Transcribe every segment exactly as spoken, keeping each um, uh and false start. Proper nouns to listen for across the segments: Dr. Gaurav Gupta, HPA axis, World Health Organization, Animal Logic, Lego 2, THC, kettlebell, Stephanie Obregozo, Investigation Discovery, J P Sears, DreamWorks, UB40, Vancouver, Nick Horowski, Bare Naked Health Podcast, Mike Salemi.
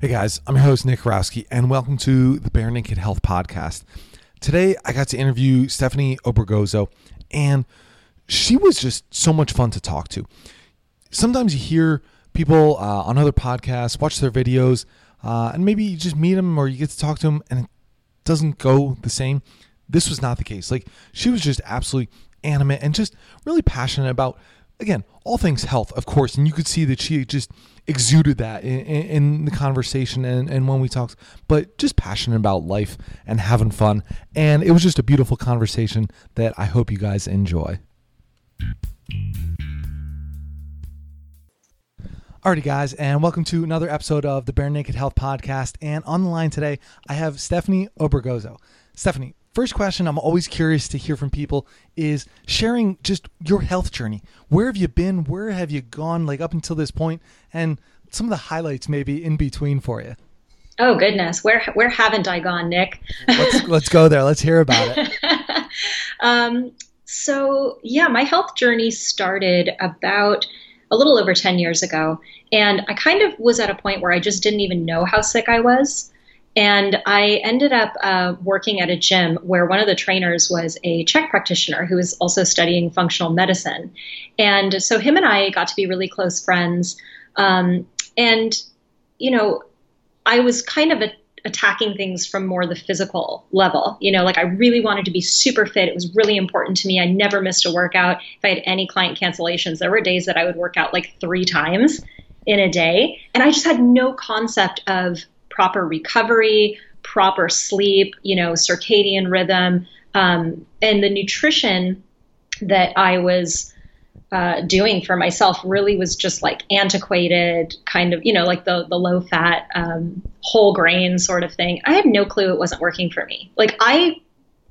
Hey guys, I'm your host, Nick Horowski, and welcome to the Bare Naked Health Podcast. Today, I got to interview Stephanie Obregozo, and she was just so much fun to talk to. Sometimes you hear people uh, on other podcasts, watch their videos, uh, and maybe you just meet them or you get to talk to them, and it doesn't go the same. This was not the case. Like, she was just absolutely animate and just really passionate about, again, all things health, of course, and you could see that she just exuded that in, in the conversation and, and when we talked, but just passionate about life and having fun. And it was just a beautiful conversation that I hope you guys enjoy. Alrighty guys, and welcome to another episode of the Bare Naked Health Podcast. And on the line today, I have Stephanie Obregozo. Stephanie, first question I'm always curious to hear from people is sharing just your health journey. Where have you been? Where have you gone, like up until this point, and some of the highlights maybe in between for you? Oh goodness, where where haven't I gone, Nick? let's let's go there. Let's hear about it. um, so yeah, my health journey started about a little over ten years ago, and I kind of was at a point where I just didn't even know how sick I was. And I ended up uh, working at a gym where one of the trainers was a Czech practitioner who was also studying functional medicine. And so him and I got to be really close friends. Um, and, you know, I was kind of a, attacking things from more the physical level. You know, like I really wanted to be super fit. It was really important to me. I never missed a workout. If I had any client cancellations, there were days that I would work out like three times in a day. And I just had no concept of proper recovery, proper sleep, you know, circadian rhythm, um, and the nutrition that I was uh, doing for myself really was just like antiquated, kind of, you know, like the the low fat, um, whole grain sort of thing. I had no clue it wasn't working for me. Like I,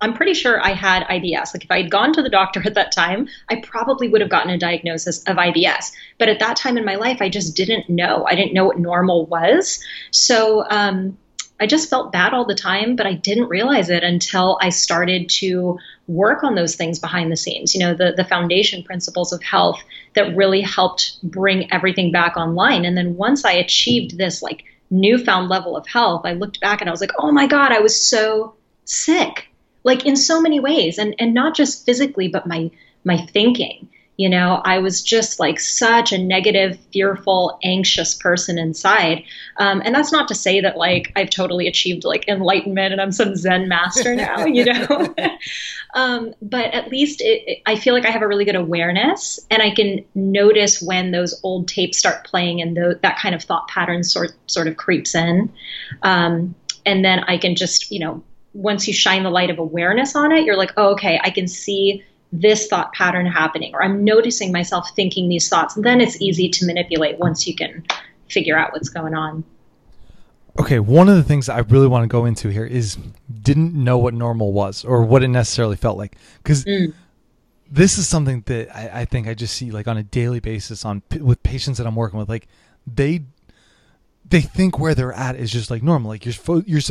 I'm pretty sure I had I B S. Like if I had gone to the doctor at that time, I probably would have gotten a diagnosis of I B S. But at that time in my life, I just didn't know. I didn't know what normal was. So um, I just felt bad all the time, but I didn't realize it until I started to work on those things behind the scenes. You know, the, the foundation principles of health that really helped bring everything back online. And then once I achieved this like newfound level of health, I looked back and I was like, oh my God, I was so sick. Like in so many ways, and, and not just physically, but my, my thinking, you know, I was just like such a negative, fearful, anxious person inside. Um, and that's not to say that like, I've totally achieved like enlightenment and I'm some Zen master now, you know, um, but at least it, it, I feel like I have a really good awareness and I can notice when those old tapes start playing and th- that kind of thought pattern sort, sort of creeps in. Um, and then I can just, you know, once you shine the light of awareness on it, you're like, oh, okay, I can see this thought pattern happening, or I'm noticing myself thinking these thoughts. And then it's easy to manipulate once you can figure out what's going on. Okay. One of the things I really want to go into here is didn't know what normal was or what it necessarily felt like. Because mm. this is something that I, I think I just see like on a daily basis on with patients that I'm working with, like they, they think where they're at is just like normal. Like you're, you're,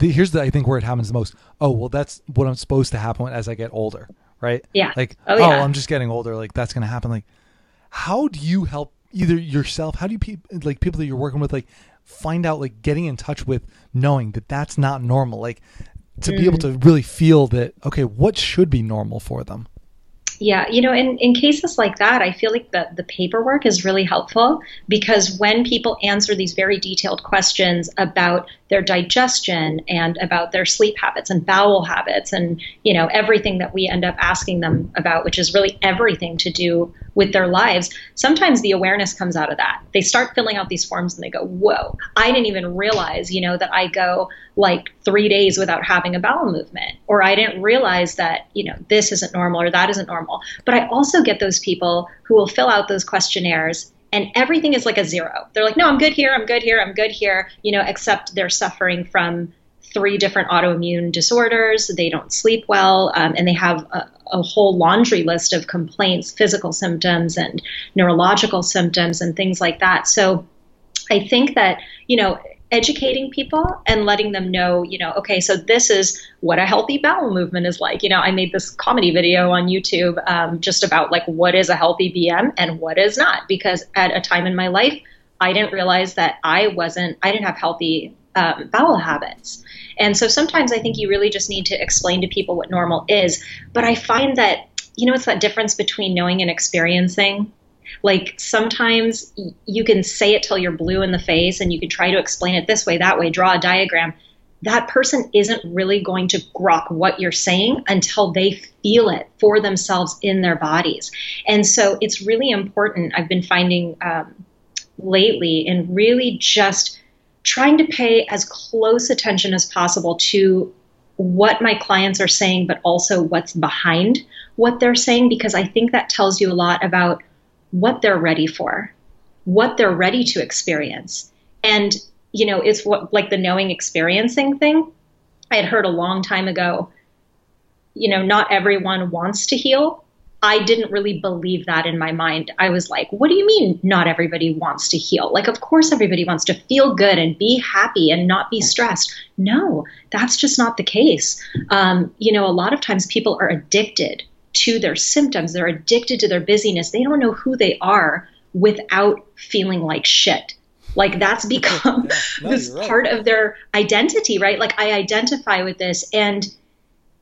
here's the, I think where it happens the most. Oh, well, that's what I'm supposed to happen as I get older. Right. Yeah. Like, oh, yeah. oh I'm just getting older. Like that's going to happen. Like, how do you help either yourself? How do you pe- like people that you're working with, like find out, like getting in touch with knowing that that's not normal, like to mm. be able to really feel that, okay, what should be normal for them? Yeah. You know, in, in cases like that, I feel like the, the paperwork is really helpful because when people answer these very detailed questions about their digestion and about their sleep habits and bowel habits and, you know, everything that we end up asking them about, which is really everything to do with their lives, sometimes the awareness comes out of that. They start filling out these forms and they go, whoa, I didn't even realize, you know, that I go like three days without having a bowel movement, or I didn't realize that, you know, this isn't normal or that isn't normal. But I also get those people who will fill out those questionnaires and everything is like a zero. They're like, no, I'm good here. I'm good here. I'm good here. You know, except they're suffering from three different autoimmune disorders. They don't sleep well. Um, and they have a, a whole laundry list of complaints, physical symptoms and neurological symptoms and things like that. So I think that, you know, educating people and letting them know, you know, okay, so this is what a healthy bowel movement is like. You know, I made this comedy video on YouTube um, just about like what is a healthy B M and what is not, because at a time in my life, I didn't realize that I wasn't, I didn't have healthy um, bowel habits. And so sometimes I think you really just need to explain to people what normal is. But I find that, you know, it's that difference between knowing and experiencing. Like sometimes you can say it till you're blue in the face and you can try to explain it this way, that way, draw a diagram. That person isn't really going to grok what you're saying until they feel it for themselves in their bodies. And so it's really important, I've been finding um, lately, in really just trying to pay as close attention as possible to what my clients are saying, but also what's behind what they're saying, because I think that tells you a lot about what they're ready for, what they're ready to experience. And you know, it's what, like the knowing experiencing thing. I had heard a long time ago, you know, not everyone wants to heal. I didn't really believe that in my mind. I was like, what do you mean not everybody wants to heal? Like, of course everybody wants to feel good and be happy and not be stressed. No, that's just not the case. Um, you know, a lot of times people are addicted to their symptoms. They're addicted to their busyness. They don't know who they are without feeling like shit. Like that's become no, this right. part of their identity, right? Like I identify with this. And,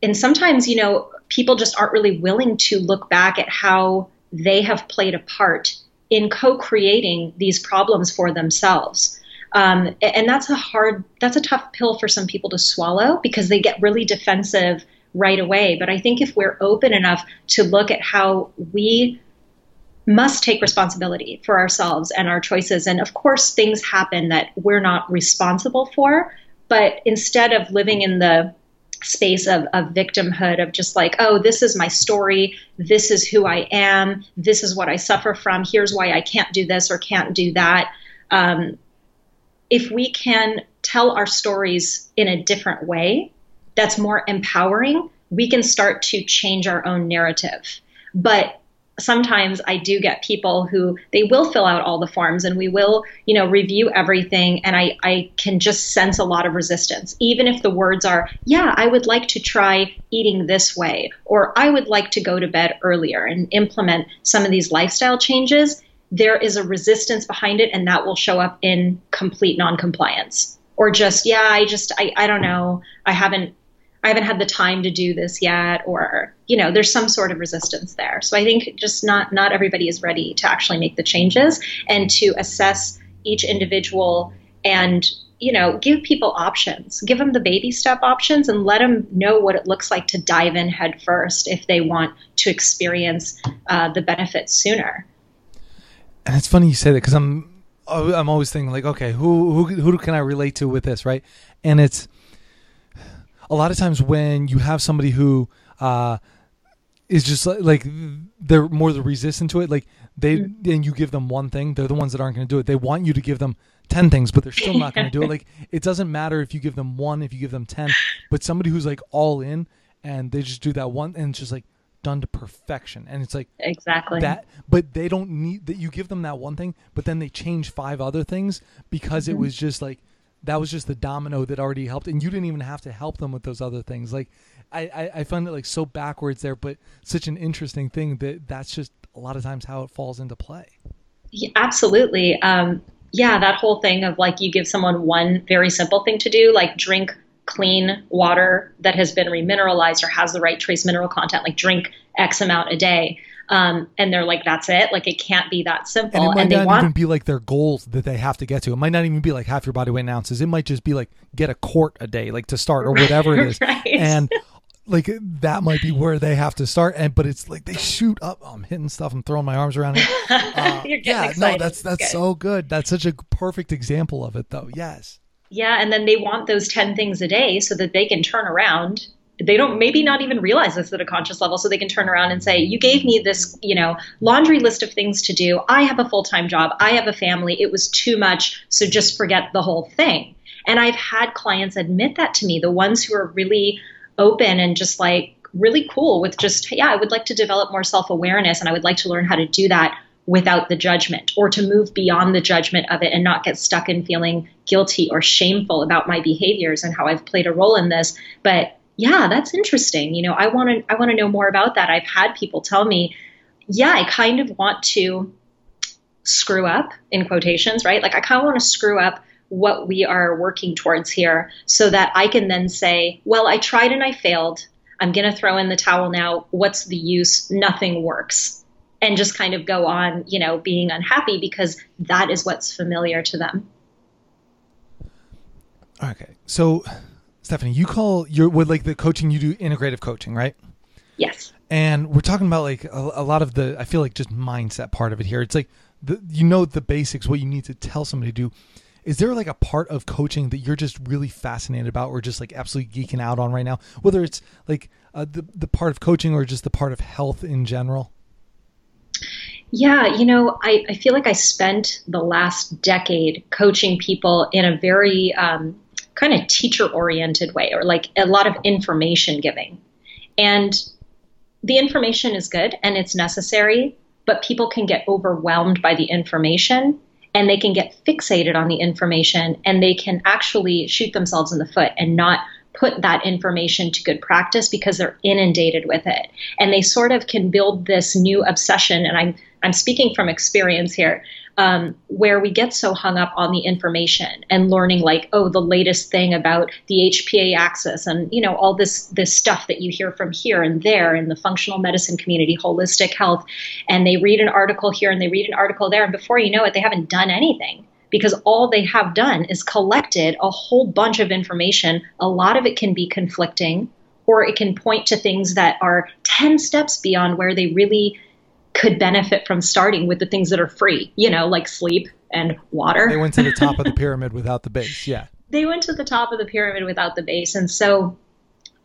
and sometimes, you know, people just aren't really willing to look back at how they have played a part in co-creating these problems for themselves. Um, and that's a hard, that's a tough pill for some people to swallow because they get really defensive right away. But I think if we're open enough to look at how we must take responsibility for ourselves and our choices. And of course, things happen that we're not responsible for, but instead of living in the space of, of victimhood, of just like, oh, this is my story, this is who I am, this is what I suffer from, here's why I can't do this or can't do that. Um, if we can tell our stories in a different way that's more empowering, we can start to change our own narrative. But sometimes I do get people who they will fill out all the forms and we will, you know, review everything. And I, I can just sense a lot of resistance, even if the words are, yeah, I would like to try eating this way, or I would like to go to bed earlier and implement some of these lifestyle changes. There is a resistance behind it. And that will show up in complete noncompliance or just, yeah, I just, I, I don't know. I haven't, I haven't had the time to do this yet, or, you know, there's some sort of resistance there. So I think just not, not everybody is ready to actually make the changes and to assess each individual and, you know, give people options, give them the baby step options and let them know what it looks like to dive in head first if they want to experience uh, the benefits sooner. And it's funny you say that, 'cause I'm, I'm always thinking like, okay, who, who, who can I relate to with this? Right. And it's, a lot of times when you have somebody who uh, is just like, like they're more the resistant to it, like they and you give them one thing, they're the ones that aren't going to do it. They want you to give them ten things, but they're still not going to do it. Like it doesn't matter if you give them one, if you give them ten, but somebody who's like all in and they just do that one and it's just like done to perfection. And it's like exactly that, but they don't need that. You give them that one thing, but then they change five other things because mm-hmm. it was just like, that was just the domino that already helped. And you didn't even have to help them with those other things. Like I, I, I found it like so backwards there, but such an interesting thing that that's just a lot of times how it falls into play. Yeah, absolutely. Um, yeah. That whole thing of like, you give someone one very simple thing to do, like drink clean water that has been remineralized or has the right trace mineral content, like drink X amount a day. Um, and they're like, that's it. Like, it can't be that simple. And it might and they not want- even be like their goals that they have to get to. It might not even be like half your body weight in ounces. It might just be like, get a quart a day, like to start or whatever it is. Right. And like, that might be where they have to start. And, but it's like, they shoot up, oh, I'm hitting stuff. I'm throwing my arms around it. Uh, You're getting yeah, excited. No, that's, that's good. So good. That's such a perfect example of it though. Yes. Yeah. And then they want those ten things a day so that they can turn around. They don't maybe not even realize this at a conscious level, so they can turn around and say, you gave me this, you know, laundry list of things to do. I have a full-time job. I have a family. It was too much. So just forget the whole thing. And I've had clients admit that to me, the ones who are really open and just like really cool with just, yeah, I would like to develop more self-awareness and I would like to learn how to do that without the judgment or to move beyond the judgment of it and not get stuck in feeling guilty or shameful about my behaviors and how I've played a role in this. But yeah, that's interesting. You know, I want to, I want to know more about that. I've had people tell me, yeah, I kind of want to screw up, in quotations, right? Like I kind of want to screw up what we are working towards here so that I can then say, well, I tried and I failed. I'm going to throw in the towel now. What's the use? Nothing works. And just kind of go on, you know, being unhappy because that is what's familiar to them. Okay. So Stephanie, you call your, with like the coaching, you do integrative coaching, right? Yes. And we're talking about like a, a lot of the, I feel like just mindset part of it here. It's like, the, you know, the basics, what you need to tell somebody to do. Is there like a part of coaching that you're just really fascinated about or just like absolutely geeking out on right now, whether it's like uh, the, the part of coaching or just the part of health in general? Yeah. You know, I, I feel like I spent the last decade coaching people in a very um, kind of teacher-oriented way, or like a lot of information giving. And the information is good and it's necessary, but people can get overwhelmed by the information and they can get fixated on the information and they can actually shoot themselves in the foot and not put that information to good practice because they're inundated with it. And they sort of can build this new obsession. And I'm, I'm speaking from experience here, um, where we get so hung up on the information and learning like, oh, the latest thing about the H P A axis and, you know, all this, this stuff that you hear from here and there in the functional medicine community, holistic health. And they read an article here and they read an article there. And before you know it, they haven't done anything. Because all they have done is collected a whole bunch of information. A lot of it can be conflicting, or it can point to things that are ten steps beyond where they really could benefit from starting with the things that are free, you know, like sleep and water. They went to the top of the pyramid without the base. Yeah. They went to the top of the pyramid without the base. And so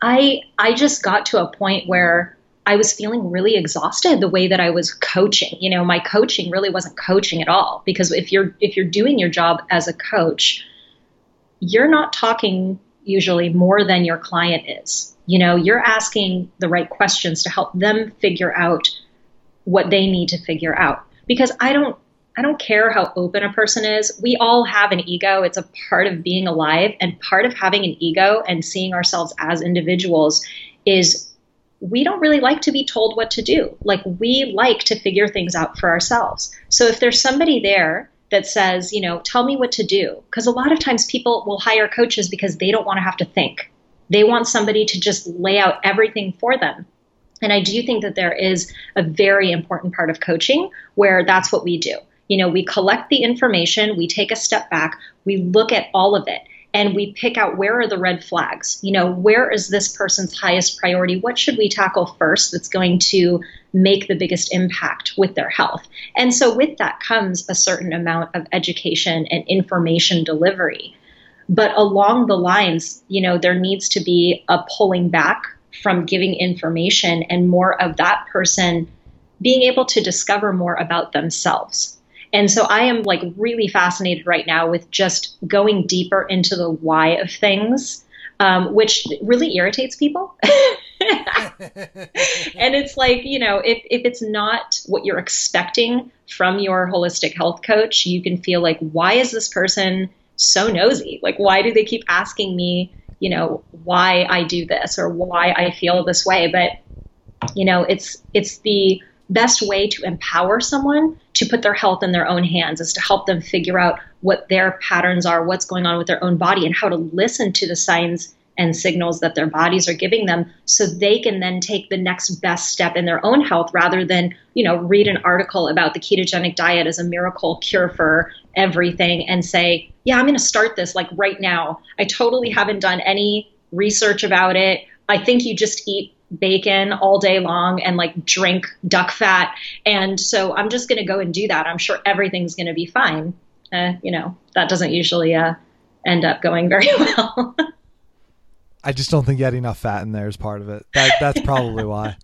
I, I just got to a point where I was feeling really exhausted the way that I was coaching. You know, my coaching really wasn't coaching at all, because if you're if you're doing your job as a coach, you're not talking usually more than your client is. You know, you're asking the right questions to help them figure out what they need to figure out. Because I don't I don't care how open a person is. We all have an ego. It's a part of being alive, and part of having an ego and seeing ourselves as individuals is we don't really like to be told what to do. Like, we like to figure things out for ourselves. So if there's somebody there that says, you know, tell me what to do, because a lot of times people will hire coaches because they don't want to have to think. They want somebody to just lay out everything for them. And I do think that there is a very important part of coaching where that's what we do. You know, we collect the information, we take a step back, we look at all of it. And we pick out, where are the red flags? You know, where is this person's highest priority? What should we tackle first that's going to make the biggest impact with their health? And so with that comes a certain amount of education and information delivery. But along the lines, you know, there needs to be a pulling back from giving information and more of that person being able to discover more about themselves. And so I am like really fascinated right now with just going deeper into the why of things, um, which really irritates people. And it's like, you know, if, if it's not what you're expecting from your holistic health coach, you can feel like, why is this person so nosy? Like, why do they keep asking me, you know, why I do this or why I feel this way? But, you know, it's it's the best way to empower someone to put their health in their own hands is to help them figure out what their patterns are, what's going on with their own body, and how to listen to the signs and signals that their bodies are giving them so they can then take the next best step in their own health, rather than, you know, read an article about the ketogenic diet as a miracle cure for everything and say, yeah, I'm going to start this like right now. I totally haven't done any research about it. I think you just eat bacon all day long and like drink duck fat. And so I'm just going to go and do that. I'm sure everything's going to be fine. Uh, you know, that doesn't usually uh, end up going very well. I just don't think you had enough fat in there is part of it. That, that's probably why.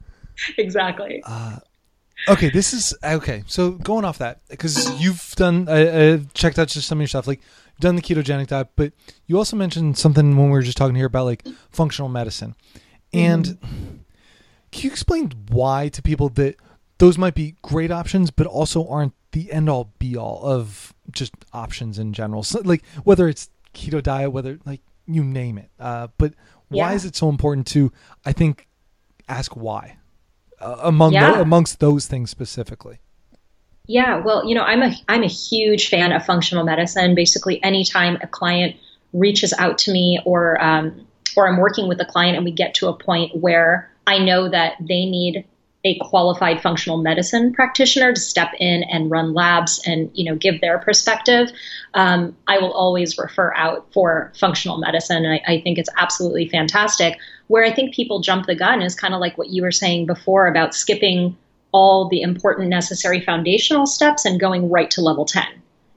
Exactly. Uh, okay. This is okay. So going off that, because you've done, I, I checked out just some of your stuff, like done the ketogenic diet, but you also mentioned something when we were just talking here about like functional medicine. And can you explain why to people that those might be great options, but also aren't the end all be all of just options in general? So like whether it's keto diet, whether like you name it, uh, but why yeah. is it so important to, I think, ask why uh, among yeah. the, amongst those things specifically? Yeah, well, you know, I'm a I'm a huge fan of functional medicine. Basically, anytime a client reaches out to me or um, or I'm working with a client and we get to a point where I know that they need a qualified functional medicine practitioner to step in and run labs and, you know, give their perspective, um, I will always refer out for functional medicine. And I, I think it's absolutely fantastic. Where I think people jump the gun is kind of like what you were saying before about skipping all the important necessary foundational steps and going right to level ten.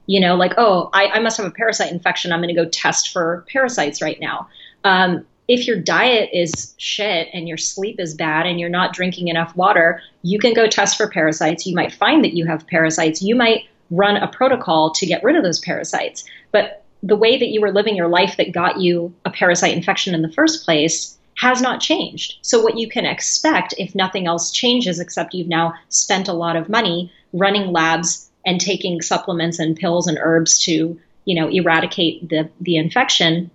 You know, like, oh, I, I must have a parasite infection. I'm going to go test for parasites right now. Um, If your diet is shit and your sleep is bad and you're not drinking enough water, you can go test for parasites. You might find that you have parasites. You might run a protocol to get rid of those parasites. But the way that you were living your life that got you a parasite infection in the first place has not changed. So what you can expect, if nothing else changes, except you've now spent a lot of money running labs and taking supplements and pills and herbs to, you know, eradicate the, the infection,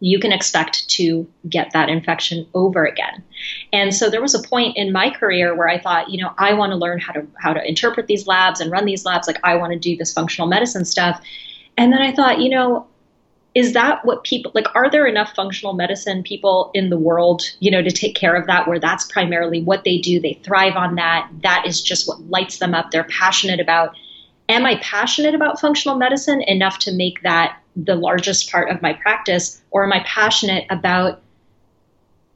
you can expect to get that infection over again. And so there was a point in my career where I thought, you know, I want to learn how to how to interpret these labs and run these labs. Like, I want to do this functional medicine stuff. And then I thought, you know, is that what people, like, are there enough functional medicine people in the world, you know, to take care of that, where that's primarily what they do? They thrive on that. That is just what lights them up. They're passionate about. Am I passionate about functional medicine enough to make that the largest part of my practice, or am I passionate about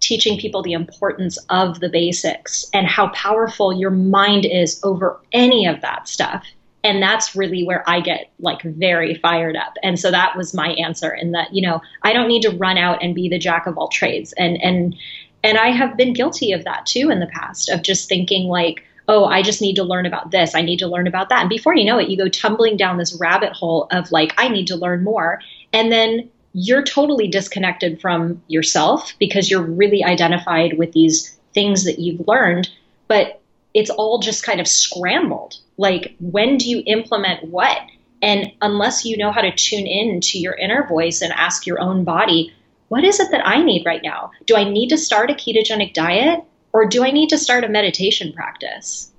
teaching people the importance of the basics and how powerful your mind is over any of that stuff? And that's really where I get, like, very fired up. And so that was my answer, in that, you know, I don't need to run out and be the jack of all trades. And, and, and I have been guilty of that too in the past, of just thinking like, oh, I just need to learn about this. I need to learn about that. And before you know it, you go tumbling down this rabbit hole of like, I need to learn more. And then you're totally disconnected from yourself because you're really identified with these things that you've learned, but it's all just kind of scrambled. Like, when do you implement what? And unless you know how to tune in to your inner voice and ask your own body, what is it that I need right now? Do I need to start a ketogenic diet? Or do I need to start a meditation practice?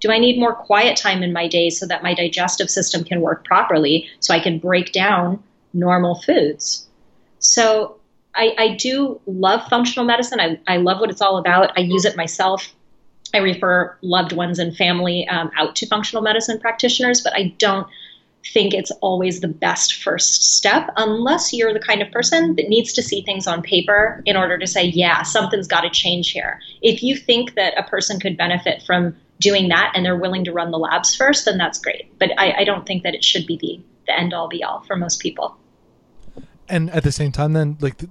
Do I need more quiet time in my day so that my digestive system can work properly, so I can break down normal foods? So I, I do love functional medicine. I, I love what it's all about. I use it myself. I refer loved ones and family um, out to functional medicine practitioners, but I don't think it's always the best first step, unless you're the kind of person that needs to see things on paper in order to say, yeah, something's got to change here. If you think that a person could benefit from doing that and they're willing to run the labs first, then that's great. But I, I don't think that it should be the, the end all be all for most people. And at the same time, then, like, the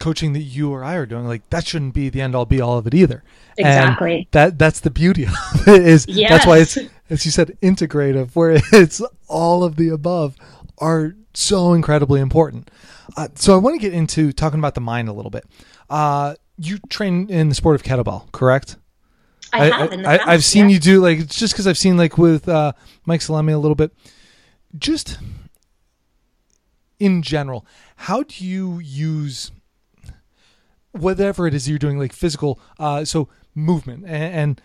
coaching that you or I are doing, like, that shouldn't be the end all be all of it either. Exactly. And that that's the beauty of it, is yes. That's why it's, as you said, integrative, where it's all of the above are so incredibly important. Uh, so I want to get into talking about the mind a little bit. Uh, you train in the sport of kettlebell, correct? I have. I, in the past, I, I've seen yeah. you do, like, just because I've seen, like, with uh, Mike Salemi a little bit. Just in general, how do you use whatever it is you're doing, like physical, uh, so movement and, and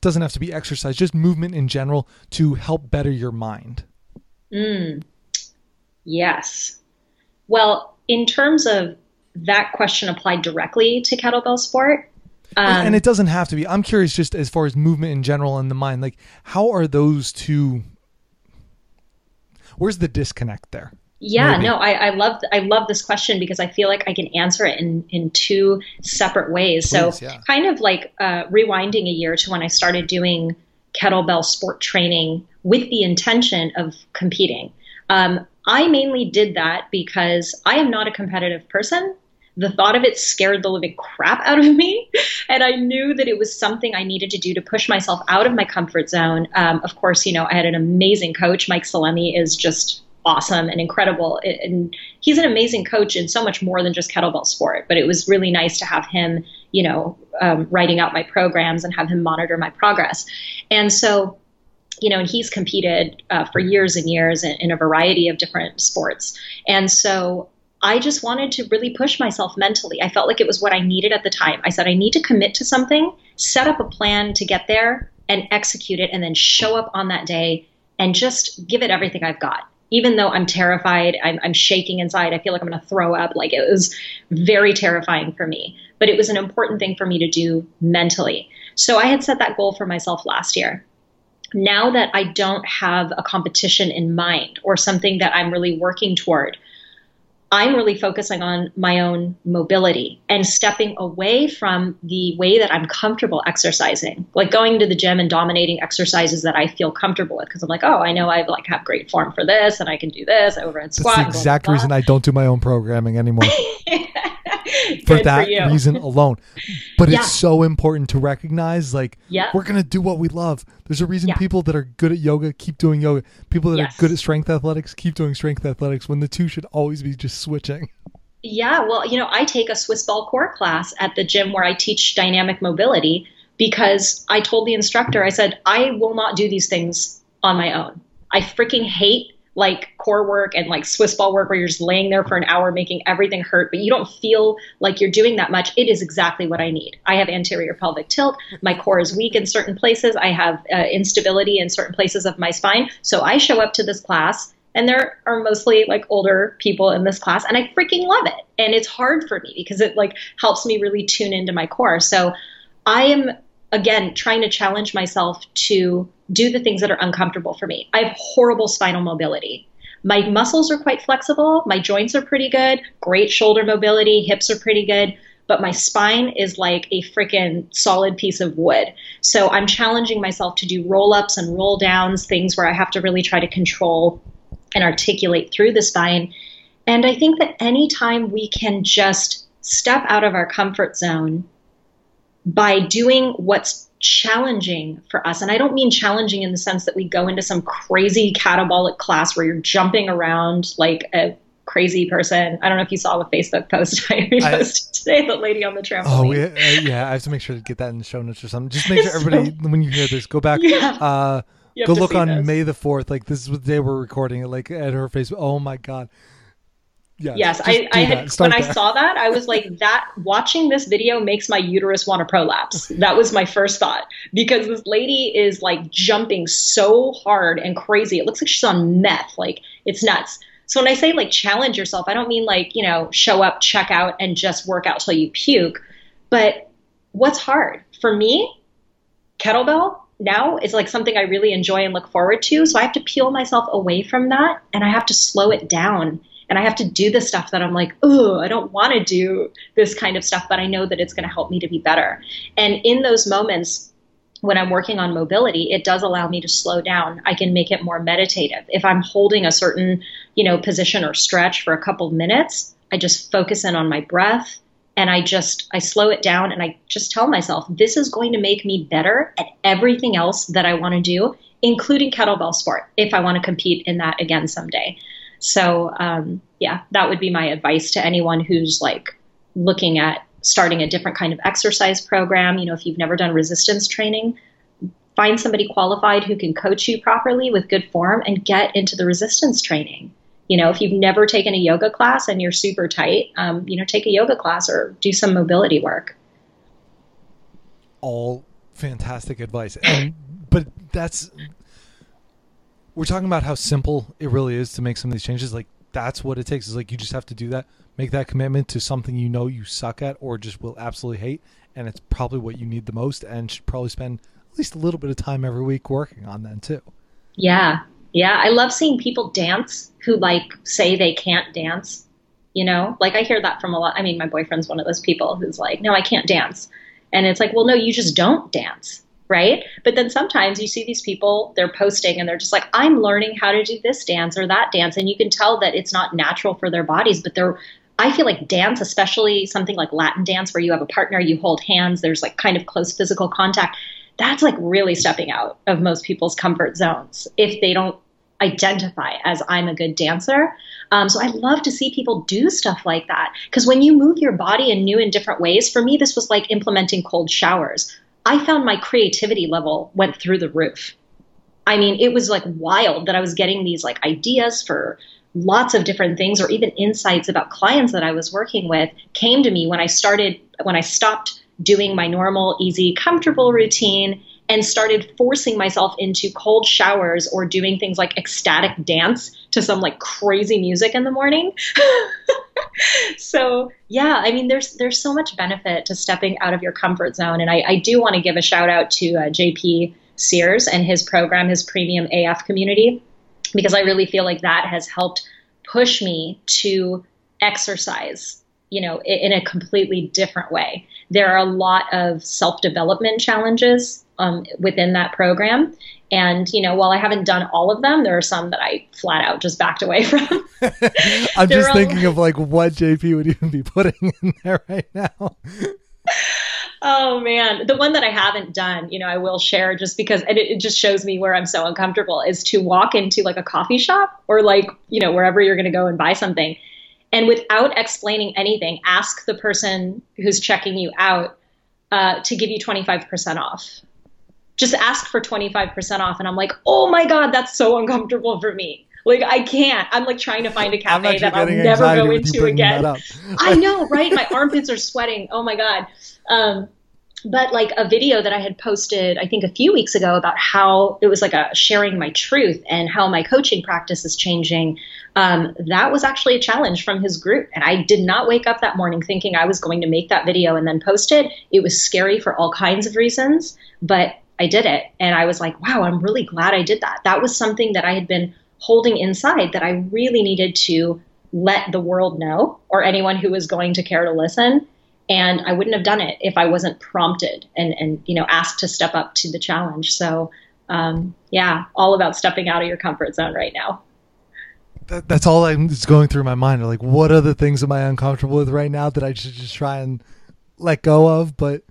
doesn't have to be exercise, just movement in general, to help better your mind? Mm. Yes. Well, in terms of that question applied directly to kettlebell sport. Um, and, and it doesn't have to be. I'm curious, just as far as movement in general and the mind, like, how are those two, where's the disconnect there? Yeah, Maybe. no, I, I love I love this question because I feel like I can answer it in, in two separate ways. Please, so yeah. kind of like uh, rewinding a year to when I started doing kettlebell sport training with the intention of competing. Um, I mainly did that because I am not a competitive person. The thought of it scared the living crap out of me. And I knew that it was something I needed to do to push myself out of my comfort zone. Um, of course, you know, I had an amazing coach. Mike Salemi is just awesome and incredible. And he's an amazing coach in so much more than just kettlebell sport, but it was really nice to have him, you know, um, writing out my programs and have him monitor my progress. And so, you know, and he's competed uh, for years and years in, in a variety of different sports. And so I just wanted to really push myself mentally. I felt like it was what I needed at the time. I said, I need to commit to something, set up a plan to get there and execute it, and then show up on that day and just give it everything I've got. Even though I'm terrified, I'm, I'm shaking inside, I feel like I'm going to throw up. Like, it was very terrifying for me, but it was an important thing for me to do mentally. So I had set that goal for myself last year. Now that I don't have a competition in mind or something that I'm really working toward, I'm really focusing on my own mobility and stepping away from the way that I'm comfortable exercising, like going to the gym and dominating exercises that I feel comfortable with. Because I'm like, oh, I know I like have great form for this, and I can do this overhead squat. That's the exact blah, blah, blah. reason I don't do my own programming anymore. for Good that for reason alone. But yeah. It's so important to recognize, like, yeah. we're going to do what we love. There's a reason yeah. people that are good at yoga keep doing yoga. People that yes. are good at strength athletics keep doing strength athletics, when the two should always be just switching. Yeah, well, you know, I take a Swiss ball core class at the gym where I teach dynamic mobility, because I told the instructor, I said, I will not do these things on my own. I freaking hate like core work and like Swiss ball work where you're just laying there for an hour making everything hurt, but you don't feel like you're doing that much. It is exactly what I need. I have anterior pelvic tilt. My core is weak in certain places. I have uh, instability in certain places of my spine. So I show up to this class, and there are mostly like older people in this class, and I freaking love it. And it's hard for me because it like helps me really tune into my core. So I am, again, trying to challenge myself to do the things that are uncomfortable for me. I have horrible spinal mobility. My muscles are quite flexible. My joints are pretty good. Great shoulder mobility. Hips are pretty good. But my spine is like a freaking solid piece of wood. So I'm challenging myself to do roll-ups and roll-downs, things where I have to really try to control and articulate through the spine. And I think that anytime we can just step out of our comfort zone by doing what's challenging for us. And I don't mean challenging in the sense that we go into some crazy catabolic class where you're jumping around like a crazy person. I don't know if you saw the Facebook post I posted today, the lady on the trampoline. Oh, yeah, yeah. I have to make sure to get that in the show notes or something. Just make sure everybody, so, when you hear this, go back. Yeah. Uh, go look on those. May the fourth. Like, this is the day we're recording it, like at her Facebook. Oh my God. Yes, yes I, I had when there. I saw that, I was like, that watching this video makes my uterus want to prolapse. That was my first thought, because this lady is like jumping so hard and crazy. It looks like she's on meth. Like, it's nuts. So when I say like challenge yourself, I don't mean like, you know, show up, check out, and just work out till you puke. But what's hard for me, kettlebell now is like something I really enjoy and look forward to. So I have to peel myself away from that, and I have to slow it down. And I have to do the stuff that I'm like, oh, I don't want to do this kind of stuff, but I know that it's going to help me to be better. And in those moments when I'm working on mobility, it does allow me to slow down. I can make it more meditative. If I'm holding a certain, you know, position or stretch for a couple minutes, I just focus in on my breath, and I just, I slow it down, and I just tell myself, this is going to make me better at everything else that I want to do, including kettlebell sport, if I want to compete in that again someday. So, um, yeah, that would be my advice to anyone who's like looking at starting a different kind of exercise program. You know, if you've never done resistance training, find somebody qualified who can coach you properly with good form and get into the resistance training. You know, if you've never taken a yoga class and you're super tight, um, you know, take a yoga class or do some mobility work. All fantastic advice. And, but that's... We're talking about how simple it really is to make some of these changes. Like, that's what it takes. Is like, you just have to do that, make that commitment to something you know you suck at or just will absolutely hate. And it's probably what you need the most, and should probably spend at least a little bit of time every week working on that too. Yeah. Yeah. I love seeing people dance who like say they can't dance, you know, like I hear that from a lot. I mean, my boyfriend's one of those people who's like, no, I can't dance. And it's like, well, no, you just don't dance. Right? But then sometimes you see these people, they're posting and they're just like, I'm learning how to do this dance or that dance. And you can tell that it's not natural for their bodies, but they're, I feel like dance, especially something like Latin dance where you have a partner, you hold hands, there's like kind of close physical contact. That's like really stepping out of most people's comfort zones if they don't identify as I'm a good dancer. Um, so I love to see people do stuff like that. Because when you move your body in new and different ways, for me, this was like implementing cold showers. I found my creativity level went through the roof. I mean, it was like wild that I was getting these like ideas for lots of different things, or even insights about clients that I was working with came to me when I started, when I stopped doing my normal, easy, comfortable routine and started forcing myself into cold showers or doing things like ecstatic dance to some like crazy music in the morning. So yeah, I mean, there's there's so much benefit to stepping out of your comfort zone. And I, I do want to give a shout out to uh, J P Sears and his program, his premium A F community, because I really feel like that has helped push me to exercise, you know, in a completely different way. There are a lot of self-development challenges um, within that program. And, you know, while I haven't done all of them, there are some that I flat out just backed away from. I'm just all... thinking of like what J P would even be putting in there right now. Oh, man. The one that I haven't done, you know, I will share just because it, it just shows me where I'm so uncomfortable, is to walk into like a coffee shop or like, you know, wherever you're going to go and buy something. And without explaining anything, ask the person who's checking you out uh, to give you twenty-five percent off. Just ask for twenty-five percent off. And I'm like, oh, my God, that's so uncomfortable for me. Like, I can't. I'm like trying to find a cafe that I'll never go into again. I know, right? My armpits are sweating. Oh, my God. Um, but like a video that I had posted, I think a few weeks ago, about how it was like a sharing my truth and how my coaching practice is changing. Um, that was actually a challenge from his group. And I did not wake up that morning thinking I was going to make that video and then post it. It was scary for all kinds of reasons, but I did it. And I was like, wow, I'm really glad I did that. That was something that I had been holding inside that I really needed to let the world know, or anyone who was going to care to listen. And I wouldn't have done it if I wasn't prompted and, and you know, asked to step up to the challenge. So, um, yeah, all about stepping out of your comfort zone right now. That, that's all I'm that's going through my mind. Like, what other things am I uncomfortable with right now that I should just try and let go of? But,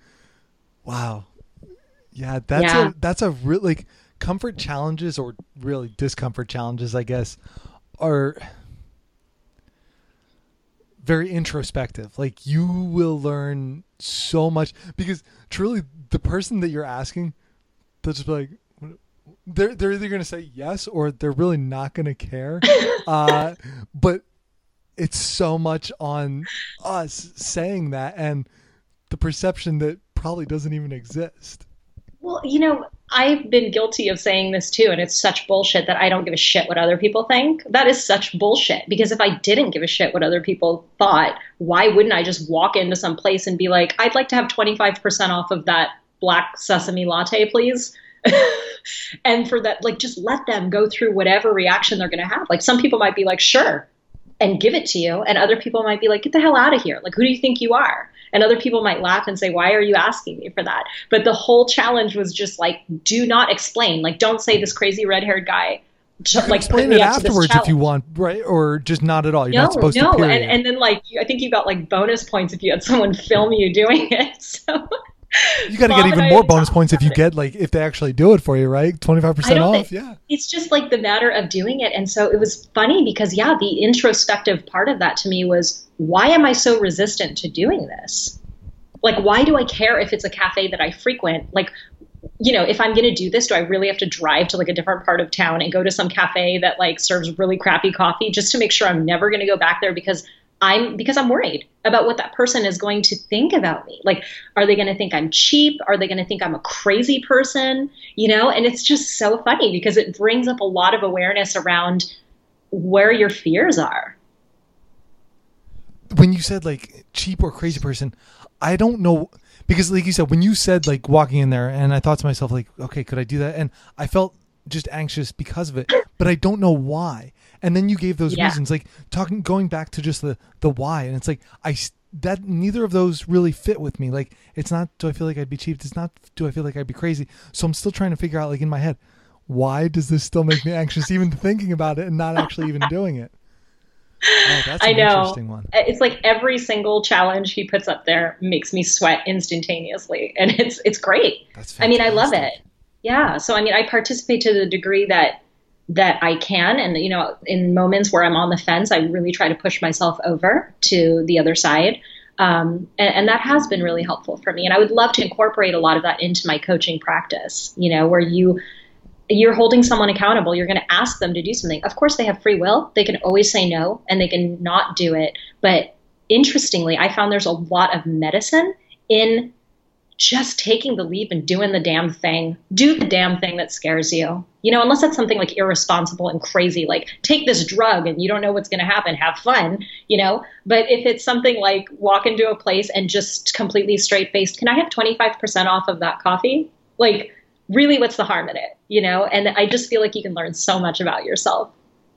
wow. Yeah, that's yeah. a that's a real, like, comfort challenges, or really discomfort challenges, I guess, are very introspective. Like, you will learn so much, because truly the person that you're asking, they'll just be like, they're, they're either going to say yes, or they're really not going to care. Uh, but it's so much on us saying that and the perception that probably doesn't even exist. Well, you know, I've been guilty of saying this too, and it's such bullshit that I don't give a shit what other people think. That is such bullshit, because if I didn't give a shit what other people thought, why wouldn't I just walk into some place and be like, I'd like to have twenty-five percent off of that black sesame latte, please? And for that, like, just let them go through whatever reaction they're going to have. Like, some people might be like, sure, and give it to you. And other people might be like, get the hell out of here. Like, who do you think you are? And other people might laugh and say, why are you asking me for that? But the whole challenge was just like, do not explain. Like, don't say this crazy red-haired guy. Just, like, explain it afterwards if you want, right? Or just not at all. You're no, not supposed no. to. No, and, and then like, I think you got like bonus points if you had someone film you doing it. So you got to get even more bonus points if you get like, if they actually do it for you, right? twenty-five percent off. Think, yeah. It's just like the matter of doing it. And so it was funny because yeah, the introspective part of that to me was, why am I so resistant to doing this? Like, why do I care if it's a cafe that I frequent? Like, you know, if I'm going to do this, do I really have to drive to like a different part of town and go to some cafe that like serves really crappy coffee just to make sure I'm never going to go back there because I'm because I'm worried about what that person is going to think about me. Like, are they going to think I'm cheap? Are they going to think I'm a crazy person? You know, and it's just so funny because it brings up a lot of awareness around where your fears are. When you said like cheap or crazy person, I don't know, because like you said, when you said like walking in there, and I thought to myself like, okay, could I do that? And I felt just anxious because of it, but I don't know why. And then you gave those yeah. reasons, like talking, going back to just the, the why. And it's like, I, that neither of those really fit with me. Like, it's not, do I feel like I'd be cheap? It's not, do I feel like I'd be crazy? So I'm still trying to figure out like in my head, why does this still make me anxious, even thinking about it and not actually even doing it? Oh, that's I know. Interesting one. It's like every single challenge he puts up there makes me sweat instantaneously. And it's, it's great. That's fantastic. I mean, I love it. Yeah. So, I mean, I participate to the degree that, that I can. And, you know, in moments where I'm on the fence, I really try to push myself over to the other side. Um, and, and that has been really helpful for me. And I would love to incorporate a lot of that into my coaching practice, you know, where you, you're holding someone accountable. You're going to ask them to do something. Of course, they have free will. They can always say no, and they can not do it. But interestingly, I found there's a lot of medicine in just taking the leap and doing the damn thing. Do the damn thing that scares you. You know, unless that's something like irresponsible and crazy, like take this drug and you don't know what's going to happen, have fun, you know. But if it's something like walk into a place and just completely straight-faced, can I have twenty-five percent off of that coffee? Like, really, what's the harm in it, you know? And I just feel like you can learn so much about yourself.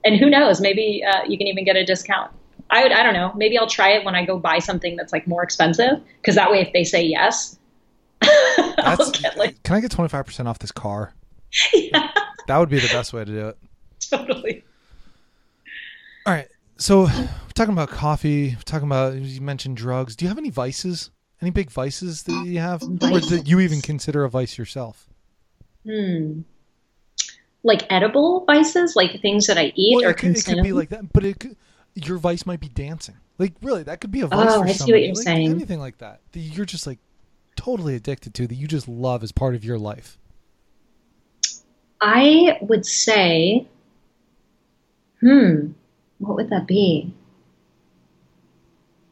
And who knows, maybe uh, you can even get a discount. I would, I don't know, maybe I'll try it when I go buy something that's like more expensive, because that way if they say yes, I'll get like, can I get twenty-five percent off this car? Yeah. That would be the best way to do it. Totally. All right. So we're talking about coffee, we're talking about, you mentioned drugs. Do you have any vices? Any big vices that you have? Vices. Or that you even consider a vice yourself? Hmm. Like edible vices, like things that I eat well, or it could, consume? It could be like that, but it could, your vice might be dancing. Like really, that could be a vice oh, for I somebody. Oh, I see what you're like, saying. Anything like that that you're just like totally addicted to, that you just love as part of your life. I would say, hmm, what would that be?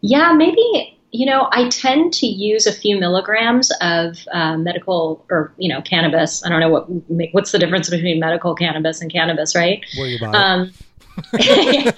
Yeah, maybe, you know, I tend to use a few milligrams of uh, medical or, you know, cannabis. I don't know what what's the difference between medical cannabis and cannabis, right? Where you buy um, it.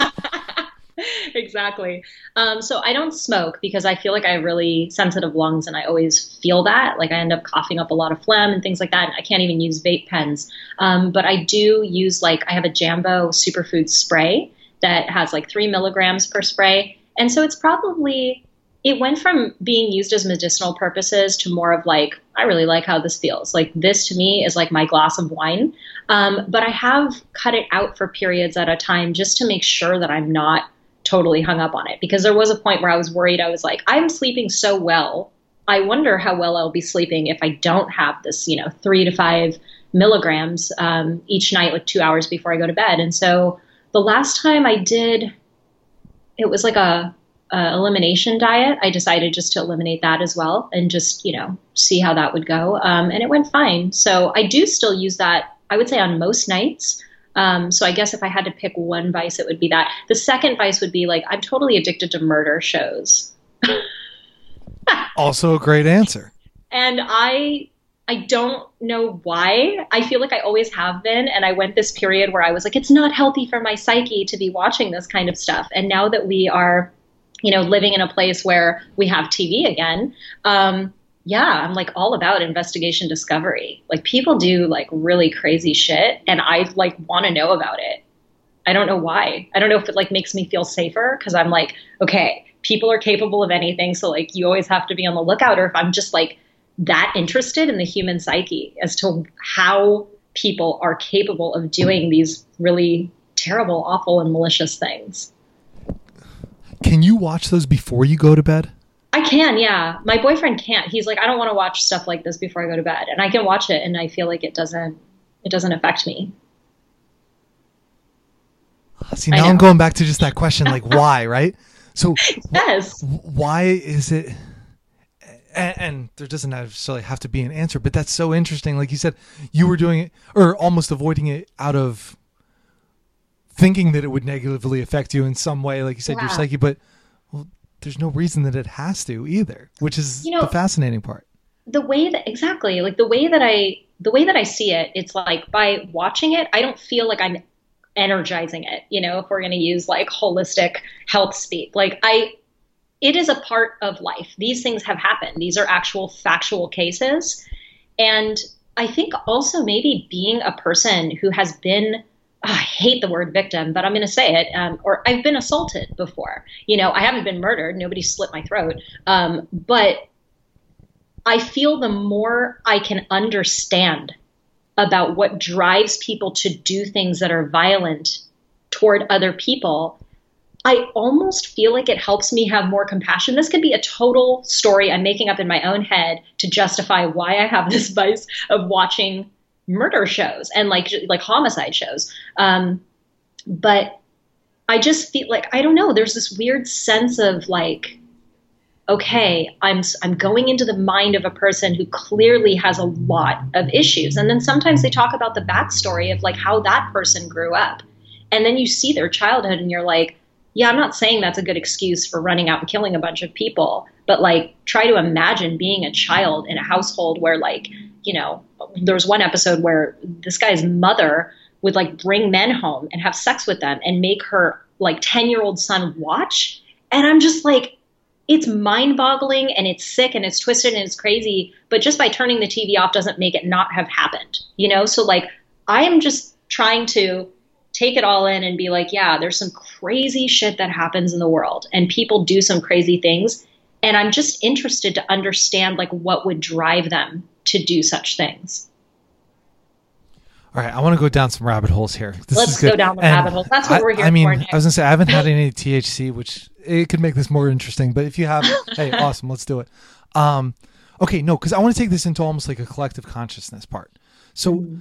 Exactly. Um, so I don't smoke because I feel like I have really sensitive lungs and I always feel that. Like I end up coughing up a lot of phlegm and things like that. And I can't even use vape pens. Um, but I do use like, I have a Jambo superfood spray that has like three milligrams per spray. And so it's probably, it went from being used as medicinal purposes to more of like, I really like how this feels. Like this to me is like my glass of wine. Um, but I have cut it out for periods at a time just to make sure that I'm not totally hung up on it, because there was a point where I was worried. I was like, I'm sleeping so well. I wonder how well I'll be sleeping if I don't have this, you know, three to five milligrams um, each night, like two hours before I go to bed. And so the last time I did, it was like a, a elimination diet. I decided just to eliminate that as well and just, you know, see how that would go. Um, and it went fine. So I do still use that, I would say, on most nights. Um, so I guess if I had to pick one vice, it would be that. The second vice would be like, I'm totally addicted to murder shows. Also a great answer. And I, I don't know why. I feel like I always have been. And I went this period where I was like, it's not healthy for my psyche to be watching this kind of stuff. And now that we are, you know, living in a place where we have T V again, um, yeah, I'm like all about Investigation Discovery. Like people do like really crazy shit and I like want to know about it. I don't know why. I don't know if it like makes me feel safer because I'm like, okay, people are capable of anything. So like you always have to be on the lookout, or if I'm just like that interested in the human psyche as to how people are capable of doing these really terrible, awful, and malicious things. Can you watch those before you go to bed? I can, yeah. My boyfriend can't. He's like, I don't want to watch stuff like this before I go to bed. And I can watch it and I feel like it doesn't it doesn't affect me. See, now I'm going back to just that question, like why, right? So yes. wh- why is it and, and there doesn't necessarily have to be an answer, but that's so interesting. Like you said, you were doing it or almost avoiding it out of thinking that it would negatively affect you in some way, like you said, yeah. Your psyche, but well, there's no reason that it has to either, which is, you know, the fascinating part. The way that, exactly, like the way that I, the way that I see it, it's like by watching it, I don't feel like I'm energizing it. You know, if we're going to use like holistic health speak, like I, it is a part of life. These things have happened. These are actual factual cases. And I think also maybe being a person who has been, oh, I hate the word victim, but I'm going to say it, um, or I've been assaulted before. You know, I haven't been murdered. Nobody slit my throat. Um, but I feel the more I can understand about what drives people to do things that are violent toward other people, I almost feel like it helps me have more compassion. This could be a total story I'm making up in my own head to justify why I have this vice of watching murder shows and like, like homicide shows. Um, but I just feel like, I don't know, there's this weird sense of like, okay, I'm, I'm going into the mind of a person who clearly has a lot of issues. And then sometimes they talk about the backstory of like how that person grew up. And then you see their childhood and you're like, yeah, I'm not saying that's a good excuse for running out and killing a bunch of people, but like, try to imagine being a child in a household where, like, you know, there was one episode where this guy's mother would like bring men home and have sex with them and make her like ten year old son watch. And I'm just like, it's mind boggling and it's sick and it's twisted and it's crazy, but just by turning the T V off doesn't make it not have happened, you know? So like, I'm just trying to take it all in and be like, yeah, there's some crazy shit that happens in the world and people do some crazy things. And I'm just interested to understand like what would drive them to do such things. All right. I want to go down some rabbit holes here. This Let's is go good. down the and rabbit holes. That's what I, we're here I mean, for. Nick. I was gonna say, I haven't had any T H C, which it could make this more interesting, but if you have, hey, awesome. Let's do it. Um, okay. No, cause I want to take this into almost like a collective consciousness part. So, mm.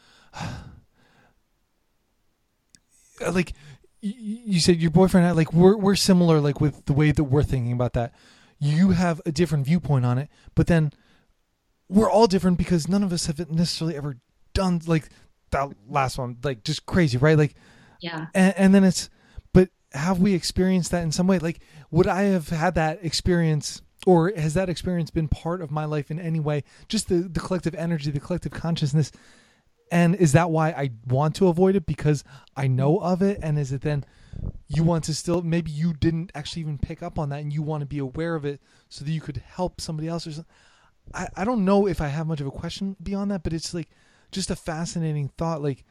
like you said, your boyfriend and I, like we're, we're similar, like with the way that we're thinking about that. You have a different viewpoint on it, but then we're all different because none of us have necessarily ever done like that last one, like just crazy, right? Like, yeah. And, and then it's, but have we experienced that in some way? Like, would I have had that experience, or has that experience been part of my life in any way? Just the, the collective energy, the collective consciousness. And is that why I want to avoid it? Because I know of it. And is it then you want to still, maybe you didn't actually even pick up on that and you want to be aware of it so that you could help somebody else or something. I, I don't know if I have much of a question beyond that, but it's like just a fascinating thought. Like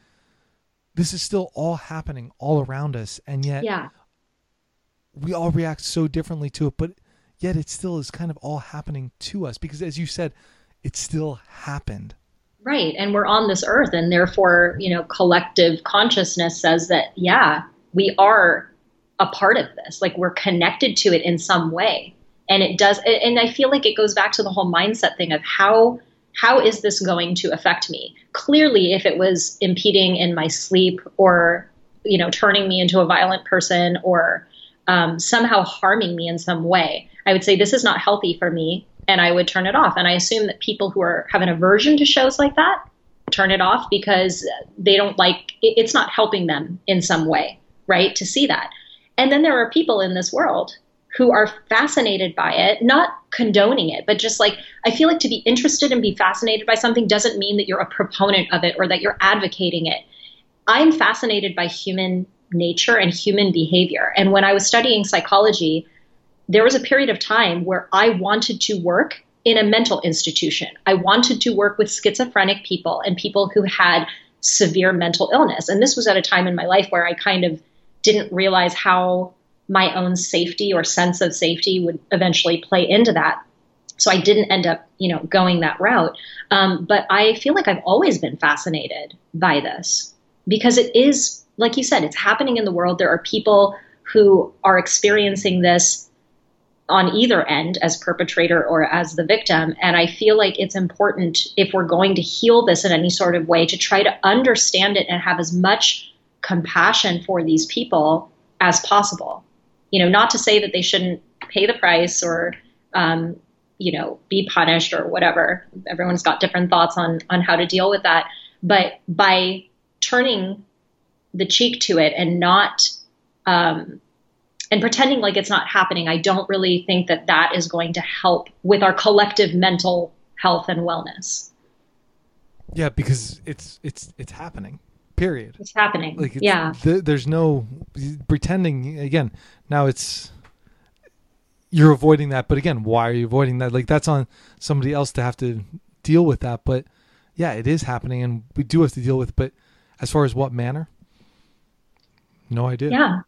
this is still all happening all around us. And yet yeah. we all react so differently to it, but yet it still is kind of all happening to us because as you said, it still happened. Right. And we're on this earth and therefore, you know, collective consciousness says that, yeah, we are a part of this. Like we're connected to it in some way. And it does. And I feel like it goes back to the whole mindset thing of how, how is this going to affect me? Clearly, if it was impeding in my sleep or, you know, turning me into a violent person or um, somehow harming me in some way, I would say this is not healthy for me. And I would turn it off. And I assume that people who are have an aversion to shows like that turn it off because they don't like it, it's not helping them in some way, right? To see that. And then there are people in this world who are fascinated by it, not condoning it, but just like, I feel like to be interested and be fascinated by something doesn't mean that you're a proponent of it or that you're advocating it. I'm fascinated by human nature and human behavior. And when I was studying psychology, there was a period of time where I wanted to work in a mental institution. I wanted to work with schizophrenic people and people who had severe mental illness. And this was at a time in my life where I kind of didn't realize how my own safety or sense of safety would eventually play into that. So I didn't end up, you know, going that route. Um, but I feel like I've always been fascinated by this because it is, like you said, it's happening in the world. There are people who are experiencing this on either end as perpetrator or as the victim. And I feel like it's important if we're going to heal this in any sort of way to try to understand it and have as much compassion for these people as possible. You know, not to say that they shouldn't pay the price or, um, you know, be punished or whatever. Everyone's got different thoughts on, on how to deal with that. But by turning the cheek to it and not, um, and pretending like it's not happening, I don't really think that that is going to help with our collective mental health and wellness. Yeah, because it's it's it's happening, period. It's happening, like it's, yeah. Th- there's no pretending, again, now it's, you're avoiding that, but again, why are you avoiding that? Like that's on somebody else to have to deal with that, but yeah, it is happening and we do have to deal with it, but as far as what manner, no idea. Yeah.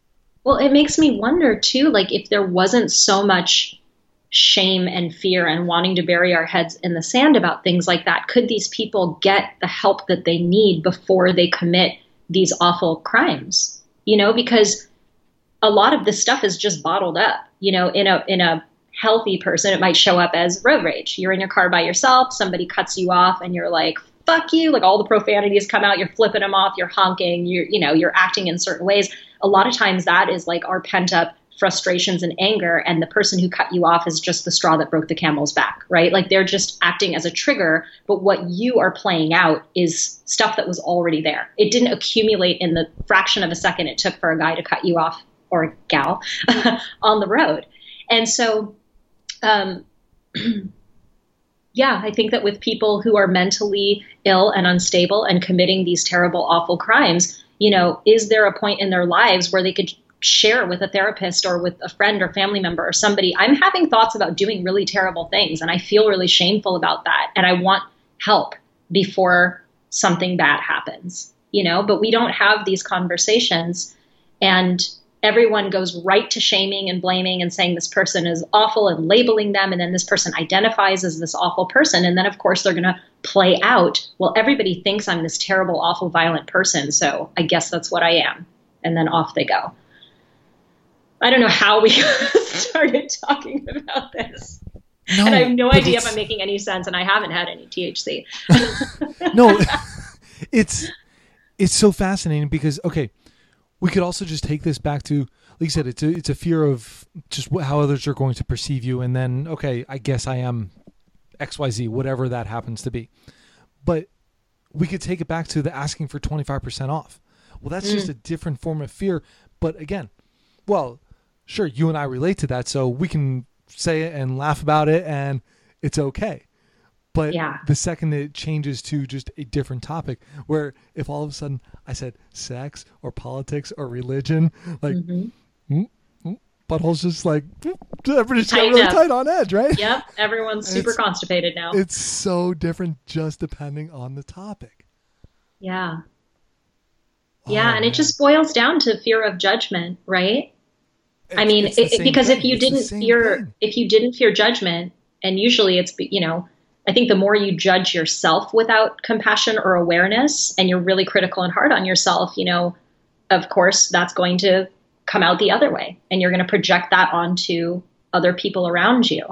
Well, it makes me wonder too, like if there wasn't so much shame and fear and wanting to bury our heads in the sand about things like that, could these people get the help that they need before they commit these awful crimes? You know, because a lot of this stuff is just bottled up. You know, in a in a healthy person, it might show up as road rage. You're in your car by yourself, somebody cuts you off and you're like, fuck you, like all the profanities come out, you're flipping them off, you're honking, you're, you know, you're acting in certain ways. A lot of times that is like our pent up frustrations and anger. And the person who cut you off is just the straw that broke the camel's back, right? Like they're just acting as a trigger, but what you are playing out is stuff that was already there. It didn't accumulate in the fraction of a second it took for a guy to cut you off or gal on the road. And so, um, yeah, I think that with people who are mentally ill and unstable and committing these terrible, awful crimes, you know, is there a point in their lives where they could share with a therapist or with a friend or family member or somebody, I'm having thoughts about doing really terrible things and I feel really shameful about that and I want help before something bad happens, you know, but we don't have these conversations and everyone goes right to shaming and blaming and saying this person is awful and labeling them. And then this person identifies as this awful person. And then of course they're going to play out, well, everybody thinks I'm this terrible, awful, violent person. So I guess that's what I am. And then off they go. I don't know how we started talking about this. No, and I have no idea if I'm making any sense, and I haven't had any T H C. No, it's it's so fascinating because, okay, we could also just take this back to, like you said, it's a, it's a fear of just how others are going to perceive you. And then, okay, I guess I am X Y Z, whatever that happens to be. But we could take it back to the asking for twenty-five percent off. Well, that's mm. just a different form of fear. But again, well, sure, you and I relate to that, so we can say it and laugh about it and it's okay. But yeah. The second it changes to just a different topic, where if all of a sudden I said sex or politics or religion, like mm-hmm. mm, mm, butthole's just like, everybody's got really tight on edge, right? Yep, everyone's super it's, constipated now. It's so different just depending on the topic. Yeah. Oh, yeah, and man. It just boils down to fear of judgment, right? It's, I mean, it, because thing. if you it's didn't fear, thing. if you didn't fear judgment, and usually it's, you know, I think the more you judge yourself without compassion or awareness, and you're really critical and hard on yourself, you know, of course, that's going to come out the other way, and you're going to project that onto other people around you.